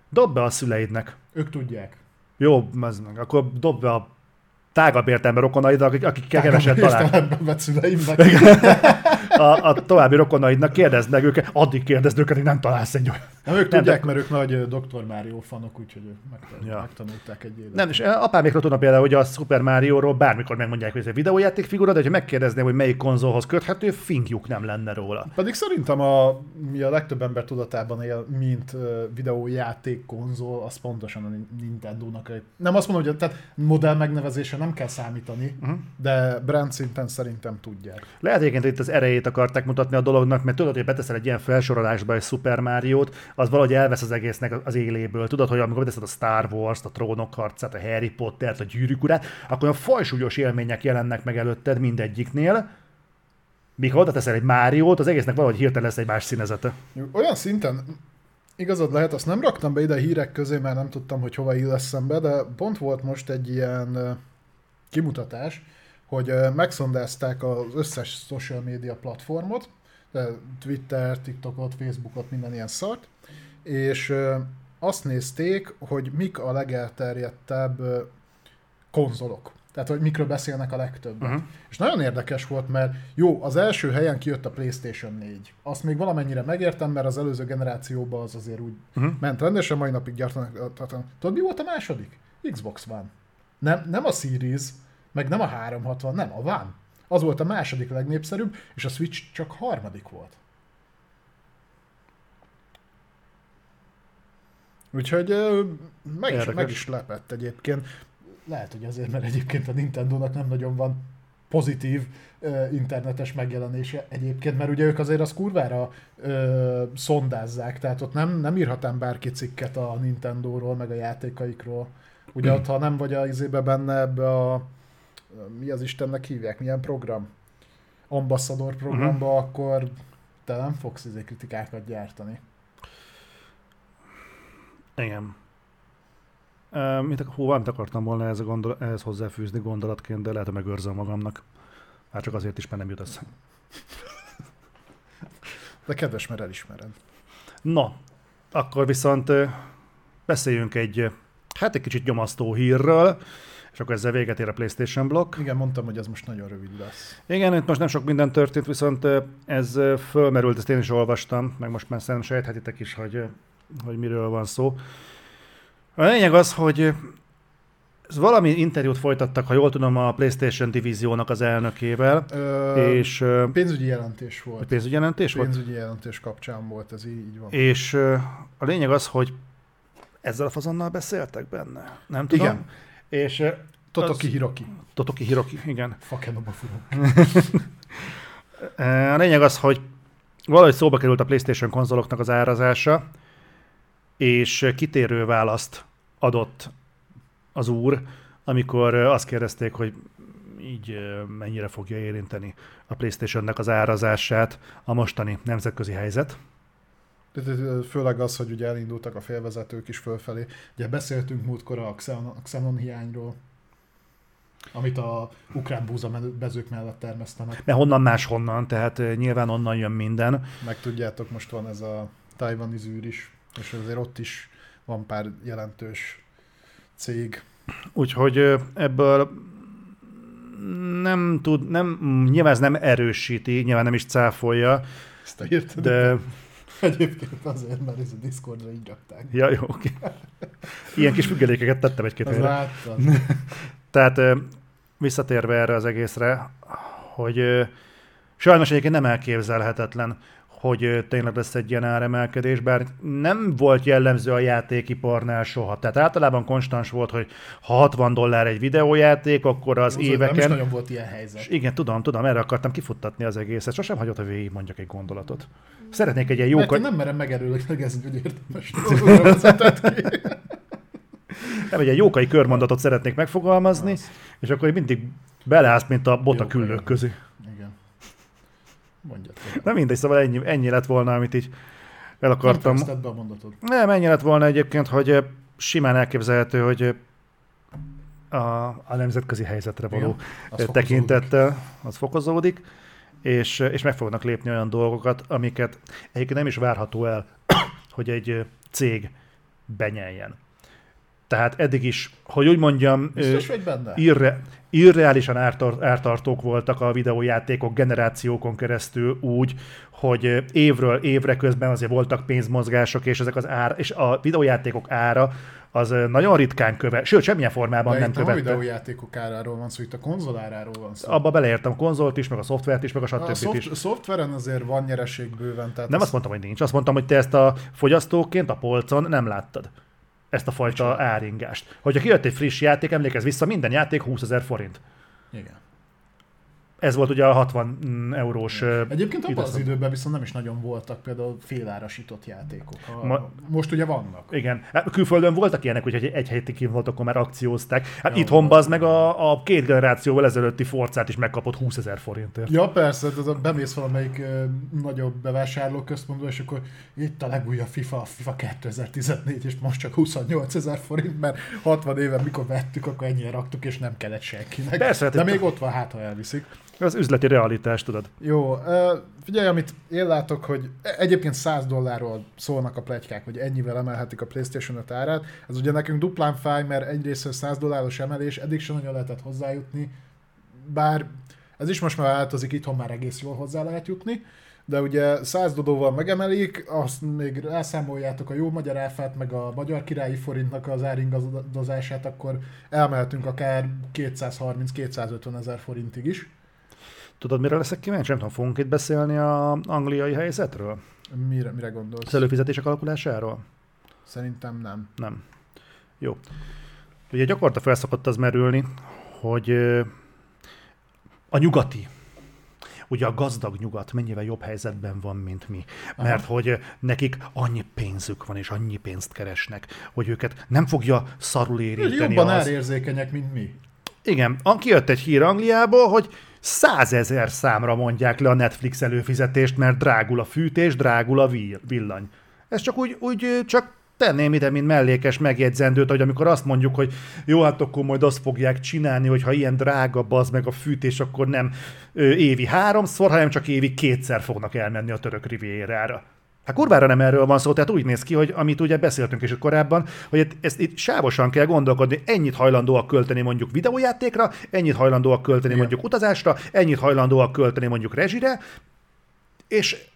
Dobd be a szüleidnek. Ők tudják. Jó, az meg. Akkor dobd be a tágabb értelme rokonaidnak, akik, akik keveset találnak. A, a további rokonaidnak kérdezd meg őket, addig kérdezd őket, hogy nem találsz egy olyan. Nem, ők nem, tudják, de... mert ők nagy doktor Mario fanok, úgyhogy megtanulták, ja. megtanulták egy életet. Nem, és apámékra tudom például, hogy a Super Mario-ról bármikor megmondják, hogy ez egy videójátékfigura, de ha megkérdezném, hogy melyik konzolhoz köthető, fingjuk nem lenne róla. Pedig szerintem a, mi a legtöbb ember tudatában él, mint videójáték konzol, az pontosan a Nintendo-nak. Nem azt mondom, hogy tehát modell megnevezésre nem kell számítani, uh-huh. de brand szinten szerintem tudják. Lehet egyébként, hogy itt az erejét akarták mutatni a dolognak, mert tudod, hogy beteszel egy ilyen felsorolásba egy Super Mario-t, az valahogy elvesz az egésznek az éléből. Tudod, hogy amikor beteszed a Star Wars-t, a Trónok harcát, a Harry Pottert, a Gyűrűk urát, akkor olyan fajsúlyos élmények jelennek meg előtted mindegyiknél. Míg ha oda teszel egy Máriót, az egésznek valahogy hirtelen lesz egy más színezete. Olyan szinten igazad lehet, azt nem raktam be ide a hírek közé, mert nem tudtam, hogy hova illeszem be, de pont volt most egy ilyen kimutatás, hogy megszondázták az összes social media platformot, Twitter, TikTokot, Facebookot, minden ilyen szart, és azt nézték, hogy mik a legelterjedtebb konzolok. Tehát, hogy mikről beszélnek a legtöbbet. Uh-huh. És nagyon érdekes volt, mert jó, az első helyen kijött a PlayStation négy. Azt még valamennyire megértem, mert az előző generációban az azért úgy uh-huh. ment rendesen, mai napig gyártanak. Tudod, mi volt a második? Xbox One. Nem, nem a Series, meg nem a háromhatvan, nem, a One. Az volt a második legnépszerűbb, és a Switch csak harmadik volt. Úgyhogy meg is, meg is lepett egyébként. Lehet, hogy azért, mert egyébként a Nintendónak nem nagyon van pozitív uh, internetes megjelenése egyébként, mert ugye ők azért az kurvára uh, szondázzák, tehát ott nem, nem írhatám bárki cikket a Nintendóról, meg a játékaikról. Ugye ott, ha nem vagy az izébe benne ebbe a... mi az Istennek hívják, milyen program? Ambassador programba, uh-huh. akkor te nem fogsz izé kritikákat gyártani. Igen. Uh, mit, hú, valamit akartam volna ehhez, gondol- ehhez hozzáfűzni gondolatként, de lehet, hogy megőrzöm magamnak. Már csak azért is, mert nem jut össze. De kedves, mert elismered. Na, akkor viszont beszéljünk egy, hát egy kicsit nyomasztó hírről, és akkor ezzel véget ér a PlayStation blokk. Igen, mondtam, hogy ez most nagyon rövid lesz. Igen, itt most nem sok minden történt, viszont ez fölmerült, ezt én is olvastam, meg most már szerintem sejthetitek is, hogy, hogy miről van szó. A lényeg az, hogy valami interjút folytattak, ha jól tudom, a PlayStation divíziónak az elnökével. Ö, és pénzügyi jelentés volt. Pénzügyi jelentés volt? Pénzügyi jelentés kapcsán volt, ez így, így van. És a lényeg az, hogy ezzel a fazonnal beszéltek benne. Nem tudom. Igen. És Totoki Hiroki. Totoki Hiroki, igen. Fakenaba furok. A lényeg az, hogy valahogy szóba került a PlayStation konzoloknak az árazása, és kitérő választ adott az úr, amikor azt kérdezték, hogy így mennyire fogja érinteni a PlayStation-nek az árazását a mostani nemzetközi helyzet. Főleg az, hogy ugye elindultak a félvezetők is fölfelé. Ugye beszéltünk múltkor a Xenon hiányról, amit a ukrán búzabezők mellett termesztenek. Mert honnan máshonnan, tehát nyilván onnan jön minden. Meg tudjátok, most van ez a tajvani zűr is, és azért ott is van pár jelentős cég. Úgyhogy ebből nem tud, nem, nyilván ez nem erősíti, nyilván nem is cáfolja. Ezt érted? De... Egyébként azért, mert ez a Discordra így rakták. Ja, jó, oké. Okay. Ilyen kis függelékeket tettem egy-két helyre. Láttam. Tehát visszatérve erre az egészre, hogy sajnos egyébként nem elképzelhetetlen, hogy tényleg lesz egy ilyen áremelkedés, bár nem volt jellemző a játékiparnál soha. Tehát általában konstans volt, hogy ha hatvan dollár egy videójáték, akkor az József, éveken... Nem is nagyon volt ilyen helyzet. Igen, tudom, tudom, erre akartam kifuttatni az egészet. Sosem hagyott, hogy végig mondjak egy gondolatot. Szeretnék egy ilyen jókat... Mert nem merem megerőlegezni, hogy érdemes dolgokra vezetett ki. Nem, egy jókai körmondatot szeretnék megfogalmazni, az. És akkor mindig beleállsz, mint a bota küllők közé. Mondjatok. Na mindegy, szóval ennyi, ennyi lett volna, amit így el akartam. Nem teszted be a mondatod. Nem, ennyi lett volna egyébként, hogy simán elképzelhető, hogy a, a nemzetközi helyzetre való igen, tekintettel az fokozódik, és, és meg fognak lépni olyan dolgokat, amiket egyébként nem is várható el, hogy egy cég benyeljen. Tehát eddig is, hogy úgy mondjam, biztos, hogy benne? Irre, irreálisan ártart, ártartók voltak a videójátékok generációkon keresztül úgy, hogy évről évre közben azért voltak pénzmozgások, és ezek az ár, és a videójátékok ára az nagyon ritkán követ, sőt, semmilyen formában de nem követte. De itt a videójátékok áráról van szó, itt a konzol áráról van szó. Abba beleértem a konzolt is, meg a szoftvert is, meg a stb. A szoft- is. szoftveren azért van nyereség bőven. Tehát nem azt mondtam, hogy nincs, azt mondtam, hogy te ezt a fogyasztóként a polcon nem láttad. Ezt a fajta Csak. áringást. Hogyha kijött egy friss játék, emlékezz vissza, minden játék húszezer forint. Igen. Ez volt ugye a hatvan eurós... Igen. Egyébként abban az időben viszont nem is nagyon voltak például félárasított játékok. A... Ma... Most ugye vannak. Igen. Hát külföldön voltak ilyenek, úgyhogy egy hétig kint voltak, akkor már akciózták. Hát ja, itthon az meg a, a két generációval ezelőtti Forzát is megkapott húszezer forintért. Ja persze, bemész valamelyik ö, nagyobb bevásárlóközpontba, és akkor itt a legújabb FIFA, a FIFA kétezer-tizennégy, és most csak huszonnyolcezer forint, mert hatvan éve mikor vettük, akkor ennyire raktuk, és nem kellett senkinek. Persze, de még a... ott van, hát ha elviszik. Az üzleti realitás, tudod. Jó, figyelj, amit én látok, hogy egyébként száz dollárról szólnak a pletykák, hogy ennyivel emelhetik a PlayStation öt árát. Ez ugye nekünk duplán fáj, mert egyrészt száz dolláros emelés, eddig sem nagyon lehetett hozzájutni, bár ez is most már változik, itthon már egész jól hozzá lehet jutni, de ugye száz dodóval megemelik, azt még rászámoljátok a jó magyar áfát, meg a magyar királyi forintnak az áringadozását, akkor elmehetünk akár kétszázharminc-kétszázötven ezer forintig is. Tudod, mire leszek kíváncsi? Nem tudom, fogunk itt beszélni az angliai helyzetről? Mire, mire gondolsz? Az előfizetések alakulásáról? Szerintem nem. Nem. Jó. Ugye gyakorta felszokott az merülni, hogy a nyugati, ugye a gazdag nyugat mennyivel jobb helyzetben van, mint mi. Mert aha, hogy nekik annyi pénzük van, és annyi pénzt keresnek, hogy őket nem fogja szarul érinteni. Jobban az... árérzékenyek, mint mi. Igen. Kijött egy hír Angliából, hogy százezer számra mondják le a Netflix előfizetést, mert drágul a fűtés, drágul a villany. Ez csak úgy, úgy csak tenném ide, mint mellékes megjegyzendőt, hogy amikor azt mondjuk, hogy jó, hát akkor majd azt fogják csinálni, hogy ha ilyen drága az meg a fűtés, akkor nem ö, évi háromszor, hanem csak évi kétszer fognak elmenni a török rivierára. Hát kurvára nem erről van szó, tehát úgy néz ki, hogy amit ugye beszéltünk is korábban, hogy ezt itt sávosan kell gondolkodni, ennyit hajlandóak költeni mondjuk videójátékra, ennyit hajlandóak költeni igen, mondjuk utazásra, ennyit hajlandóak költeni mondjuk rezsire, és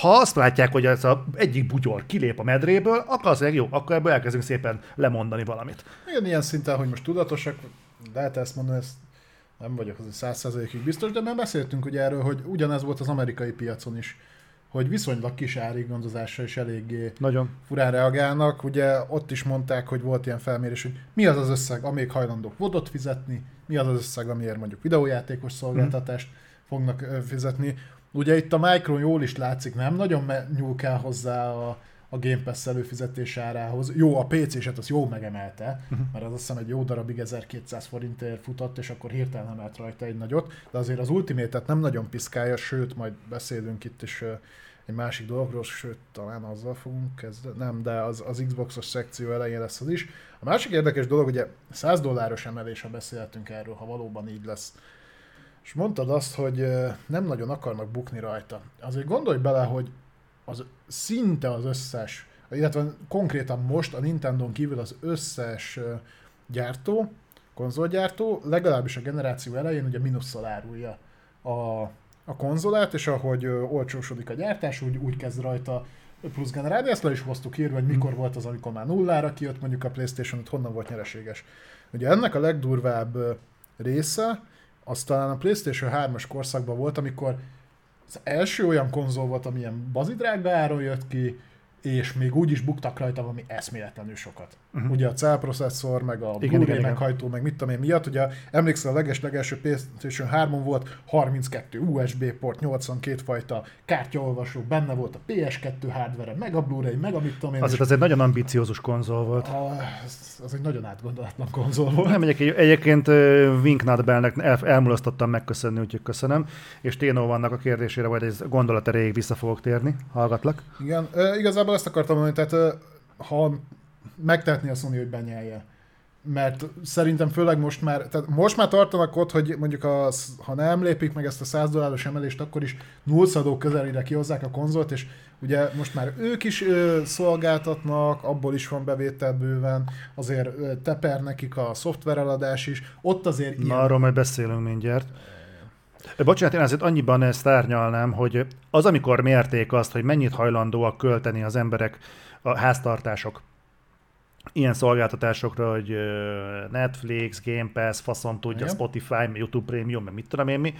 ha azt látják, hogy ez az egyik bugyor kilép a medréből, akkor az jó, akkor ebből elkezdünk szépen lemondani valamit. Igen, ilyen szinten, hogy most tudatosak, lehet ezt mondani, ezt nem vagyok az száz százalékig biztos, de már beszéltünk ugye erről, hogy ugyanez volt az amerikai piacon is, hogy viszonylag kis árigondozással is eléggé nagyon furán reagálnak. Ugye ott is mondták, hogy volt ilyen felmérés, hogy mi az az összeg, amelyik hajlandók vodot fizetni, mi az az összeg, amiért mondjuk videójátékos szolgáltatást mm-hmm. fognak fizetni. Ugye itt a Micron jól is látszik, nem nagyon nyúl kell hozzá a, a Game Pass előfizetés árához. Jó, a pé cé-set az jó megemelte, mm-hmm. mert az azt hiszem egy jó darabig ezerkétszáz forintért futott, és akkor hirtelen emelt rajta egy nagyot, de azért az Ultimate-et nem nagyon piszkálja, sőt, majd beszélünk itt is egy másik dologról, sőt, talán azzal fogunk kezdeni, nem, de az, az Xboxos szekció elején lesz az is. A másik érdekes dolog, ugye száz dolláros emelés, ha beszélhetünk erről, ha valóban így lesz. És mondtad azt, hogy nem nagyon akarnak bukni rajta. Azért gondolj bele, hogy az szinte az összes, illetve konkrétan most a Nintendon kívül az összes gyártó, konzolgyártó, legalábbis a generáció elején ugye mínusszal árulja a a konzolát, és ahogy olcsósodik a gyártás, úgy, úgy kezd rajta plusz generálni. Ezt le is hoztuk írva, hogy mikor volt az, amikor már nullára kijött mondjuk a PlayStation, hogy honnan volt nyereséges. Ugye ennek a legdurvább része, az talán a PlayStation hármas korszakban volt, amikor az első olyan konzol volt, ami ilyen bazidrágba áron jött ki, és még úgy is buktak rajta valami eszméletlenül sokat. Uh-huh. Ugye a cell processzor, meg a igen, Blu-ray igen, meghajtó, meg mit tudom én miatt, ugye emlékszel a leges-legelső PlayStation hármon volt harminckét U S B port, nyolcvankét fajta kártyaolvasó, benne volt a P S kettő hardware, meg a Blu-ray, meg a mit tudom én. Azért az egy nagyon ambiciózus konzol volt. A, az egy nagyon átgondolatlan konzol volt. Nem, egyébként, egyébként Winknutbellnek el, elmulasztottam megköszönni, úgyhogy köszönöm, és Téno vannak a kérdésére, vagy ez gondolat erejéig vissza fogok térni, hallgatlak. Igen, e, igazából azt akartam mondani, tehát ha megtehetné a Sony, hogy benyelje. Mert szerintem főleg most már, tehát most már tartanak ott, hogy mondjuk a, ha nem lépik meg ezt a száz dolláros emelést, akkor is nullszadó közelére kihozzák a konzolt, és ugye most már ők is ö, szolgáltatnak, abból is van bevétel bőven, azért ö, teper nekik a szoftvereladás is, ott azért ilyen... Na, arról majd beszélünk mindjárt. Bocsánat, én azért annyiban ezt árnyalnám, hogy az, amikor mérték azt, hogy mennyit hajlandóak költeni az emberek, a háztartások, ilyen szolgáltatásokra, hogy Netflix, Game Pass, faszom tudja, Spotify, YouTube Premium, meg mit tudom én mi,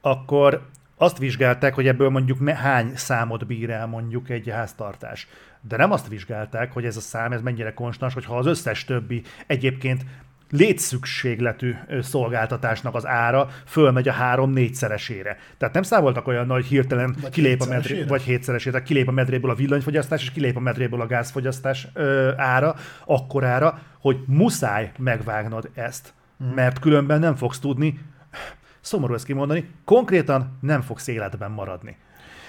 akkor azt vizsgálták, hogy ebből mondjuk hány számot bír el mondjuk egy háztartás. De nem azt vizsgálták, hogy ez a szám, ez mennyire konstans, hogyha az összes többi egyébként létszükségletű szolgáltatásnak az ára fölmegy a három-négyszeresére. Tehát nem számoltak olyan nagy hirtelen, vagy kilép a medré, vagy hétszeresére, kilép a medréből a villanyfogyasztás, és kilép a medréből a gázfogyasztás ö, ára, akkorára, hogy muszáj megvágnod ezt. Hmm. Mert különben nem fogsz tudni, szomorú ezt kimondani, konkrétan nem fogsz életben maradni.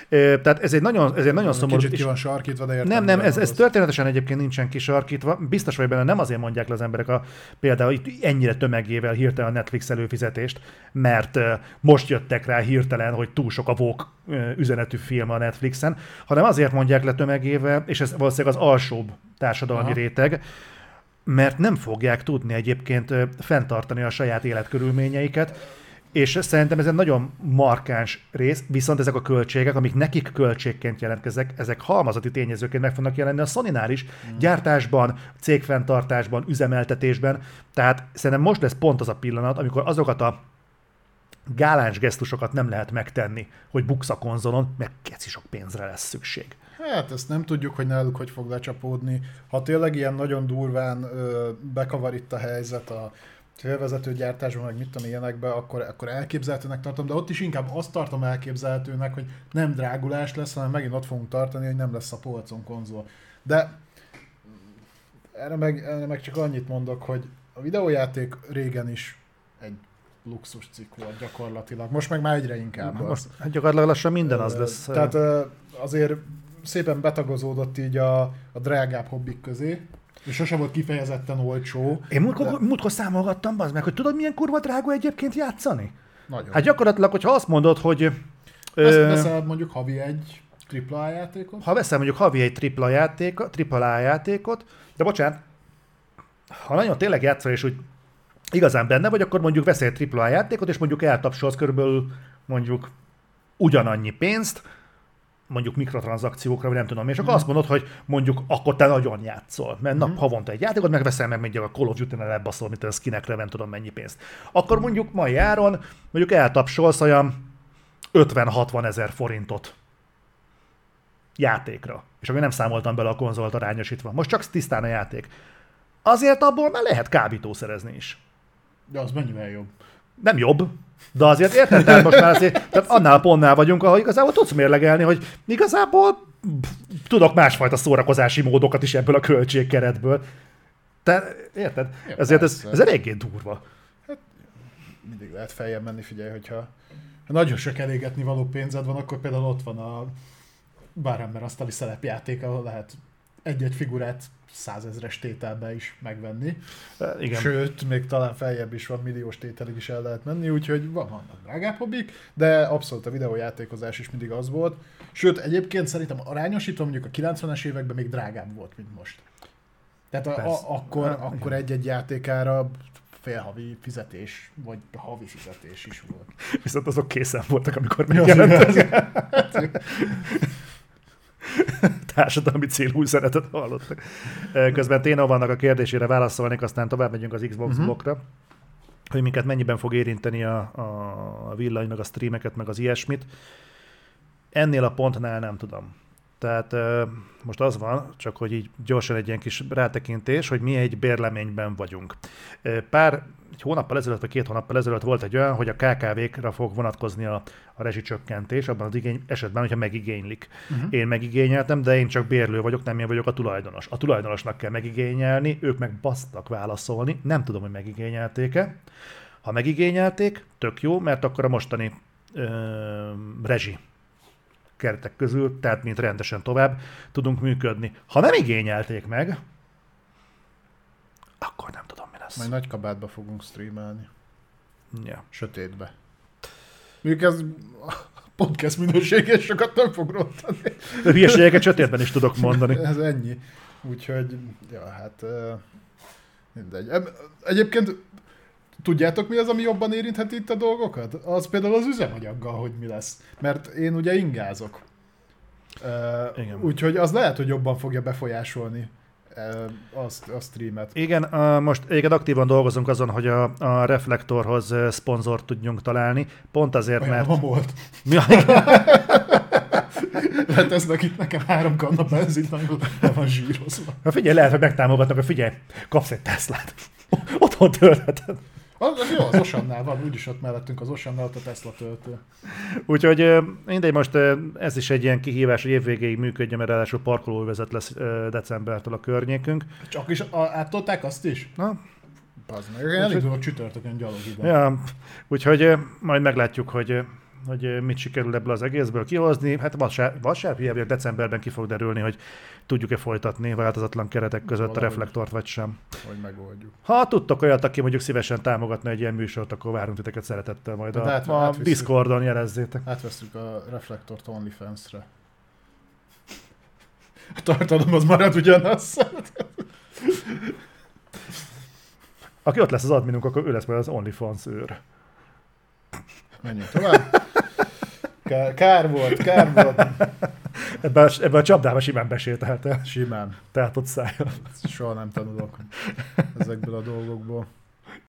Tehát ez egy nagyon, ez egy nagyon szomorú... Kicsit ki van sarkítva, de értem. Nem, nem, ez, ez történetesen egyébként nincsen kisarkítva. Biztos vagy benne, nem azért mondják le az emberek a, például itt ennyire tömegével hirtelen a Netflix előfizetést, mert most jöttek rá hirtelen, hogy túl sok a vók üzenetű film a Netflixen, hanem azért mondják le tömegével, és ez valószínűleg az alsóbb társadalmi Aha. réteg, mert nem fogják tudni egyébként fenntartani a saját életkörülményeiket, és szerintem ez egy nagyon markáns rész, viszont ezek a költségek, amik nekik költségként jelentkeznek, ezek halmazati tényezőként meg fognak jelenni a Sonynál is, mm. gyártásban, cégfenntartásban, üzemeltetésben. Tehát szerintem most lesz pont az a pillanat, amikor azokat a gáláns gesztusokat nem lehet megtenni, hogy buksz a konzolon, mert keci sok pénzre lesz szükség. Hát ezt nem tudjuk, hogy náluk hogy fog lecsapódni. Ha tényleg ilyen nagyon durván ö, bekavar itt a helyzet a félvezető gyártásban, meg mit tudom ilyenekben, akkor, akkor elképzelhetőnek tartom, de ott is inkább azt tartom elképzelhetőnek, hogy nem drágulás lesz, hanem megint ott fogunk tartani, hogy nem lesz a polcon konzol. De erre meg, erre meg csak annyit mondok, hogy a videójáték régen is egy luxus cikk volt gyakorlatilag. Most meg már egyre inkább. Most az. Gyakorlatilag lassan minden az lesz. Tehát azért szépen betagozódott így a, a drágább hobbik közé, és sosem volt kifejezetten olcsó. Én múltkor, de... múltkor számolgattam, bazd meg, hogy tudod, milyen kurva drága egyébként játszani? Nagyon. Hát gyakorlatilag, hogyha azt mondod, hogy... Ö... Veszel mondjuk havi egy tripla játékot? Ha veszel mondjuk havi egy tripla játékot, tripla játékot, de bocsánat, ha nagyon tényleg játszol, és úgy igazán benne vagy, akkor mondjuk veszel egy tripla játékot, és mondjuk eltapsolsz körülbelül mondjuk ugyanannyi pénzt, mondjuk mikrotranszakciókra, vagy nem tudom, és akkor azt mondod, hogy mondjuk akkor te nagyon játszol, mert nap havonta egy játékot, megveszel meg még a Call of Duty-nál elbaszol, mint a skinekre, nem tudom mennyi pénzt. Akkor mondjuk mai áron mondjuk eltapsolsz olyan ötven-hatvan ezer forintot játékra. És akkor nem számoltam bele a konzolt arányosítva. Most csak tisztán a játék. Azért abból már lehet kábító szerezni is. De az mennyivel jobb? Nem jobb, de azért érted, tehát most már azért, tehát annál a pontnál vagyunk, ahol igazából tudsz mérlegelni, hogy igazából pff, tudok másfajta szórakozási módokat is ebből a költségkeretből. Te érted? Ja, ezért ez, ez eléggé durva. Hát, mindig lehet feljebb menni, figyelj, hogyha ha nagyon sok elégetni való pénzed van, akkor például ott van a bárember asztali szerepjáték, ahol lehet egy-egy figurát százezres tételbe is megvenni. Igen. Sőt, még talán feljebb is van, milliós tételig is el lehet menni, úgyhogy van, vannak drágább hobbik, de abszolút a videójátékozás is mindig az volt. Sőt, egyébként szerintem arányosítva mondjuk a kilencvenes években még drágább volt, mint most. Tehát a, a, akkor, hát, akkor egy-egy játékára félhavi fizetés, vagy havi fizetés is volt. Viszont azok készen voltak, amikor megjelentek. Társadalmi célú üzenetet hallottak. Közben Téna vannak a kérdésére válaszolnék, aztán tovább megyünk az Xbox blokkra, uh-huh. hogy minket mennyiben fog érinteni a, a villany, meg a streameket, meg az ilyesmit. Ennél a pontnál nem tudom. Tehát most az van, csak hogy így gyorsan egy ilyen kis rátekintés, hogy mi egy bérleményben vagyunk. Pár egy hónappal ezelőtt, vagy két hónappal ezelőtt volt egy olyan, hogy a ká ká vé-kra fog vonatkozni a, a rezsicsökkentés, abban az igény, esetben, hogyha megigénylik. Uh-huh. Én megigényeltem, de én csak bérlő vagyok, nem én vagyok a tulajdonos. A tulajdonosnak kell megigényelni, ők meg basztak válaszolni, nem tudom, hogy megigényelték-e. Ha megigényelték, tök jó, mert akkor a mostani ö, rezsi keretek közül, tehát mint rendesen tovább tudunk működni. Ha nem igényelték meg, akkor nem tudom, mi lesz. Majd nagy kabátba fogunk streamelni. Ja. Sötétbe. Mondjuk ez a podcast minőségét sokat nem fog rontani. Hülyeségeket sötétben is tudok mondani. Ez ennyi. Úgyhogy, ja, hát mindegy. Egyébként tudjátok, mi az, ami jobban érintheti itt a dolgokat? Az például az üzemanyaggal, hogy mi lesz. Mert én ugye ingázok. Uh, úgyhogy az lehet, hogy jobban fogja befolyásolni uh, azt, a streamet. Igen, uh, most igen, aktívan dolgozunk azon, hogy a, a reflektorhoz uh, szponzort tudjunk találni. Pont azért, olyan mert... Olyan volt. Letesznek itt nekem három kanna benzint, amikor nem van zsírozva. Na figyelj, lehet, hogy megtámogatnak, hogy figyelj, kapsz egy Teslát. Otthon töltheted. Az jó, az Osannál van, úgyis ott mellettünk az Osannál, ott a Tesla töltő. Úgyhogy mindegy, most ez is egy ilyen kihívás, hogy évvégéig működjön, mert ráadásul parkolóvezet lesz decembertől a környékünk. Csak is áttolták azt is? Na. Bazd meg, elindulok csütörtökön gyalog ide. Ja, úgyhogy majd meglátjuk, hogy, hogy mit sikerül ebből az egészből kihozni. Hát vasárnap, hiább decemberben ki fog derülni, hogy tudjuk-e folytatni változatlan keretek között valahogy a reflektort, vagy sem. Hogy megoldjuk. Ha tudtok olyat, aki mondjuk szívesen támogatna egy ilyen műsort, akkor várunk titeket szeretettel, majd a, át, a Discordon jelezzétek. Átveszünk a reflektort OnlyFans-re. A tartalom az marad ugyanaz. Aki ott lesz az adminunk, akkor ő lesz majd az OnlyFans őr. Menjünk tovább. Kár, kár volt, kár volt. Ebben a, ebbe a csapdába simán besétáltál. Simán. Tehát ott szálljon. Soha nem tanulok ezekből a dolgokból.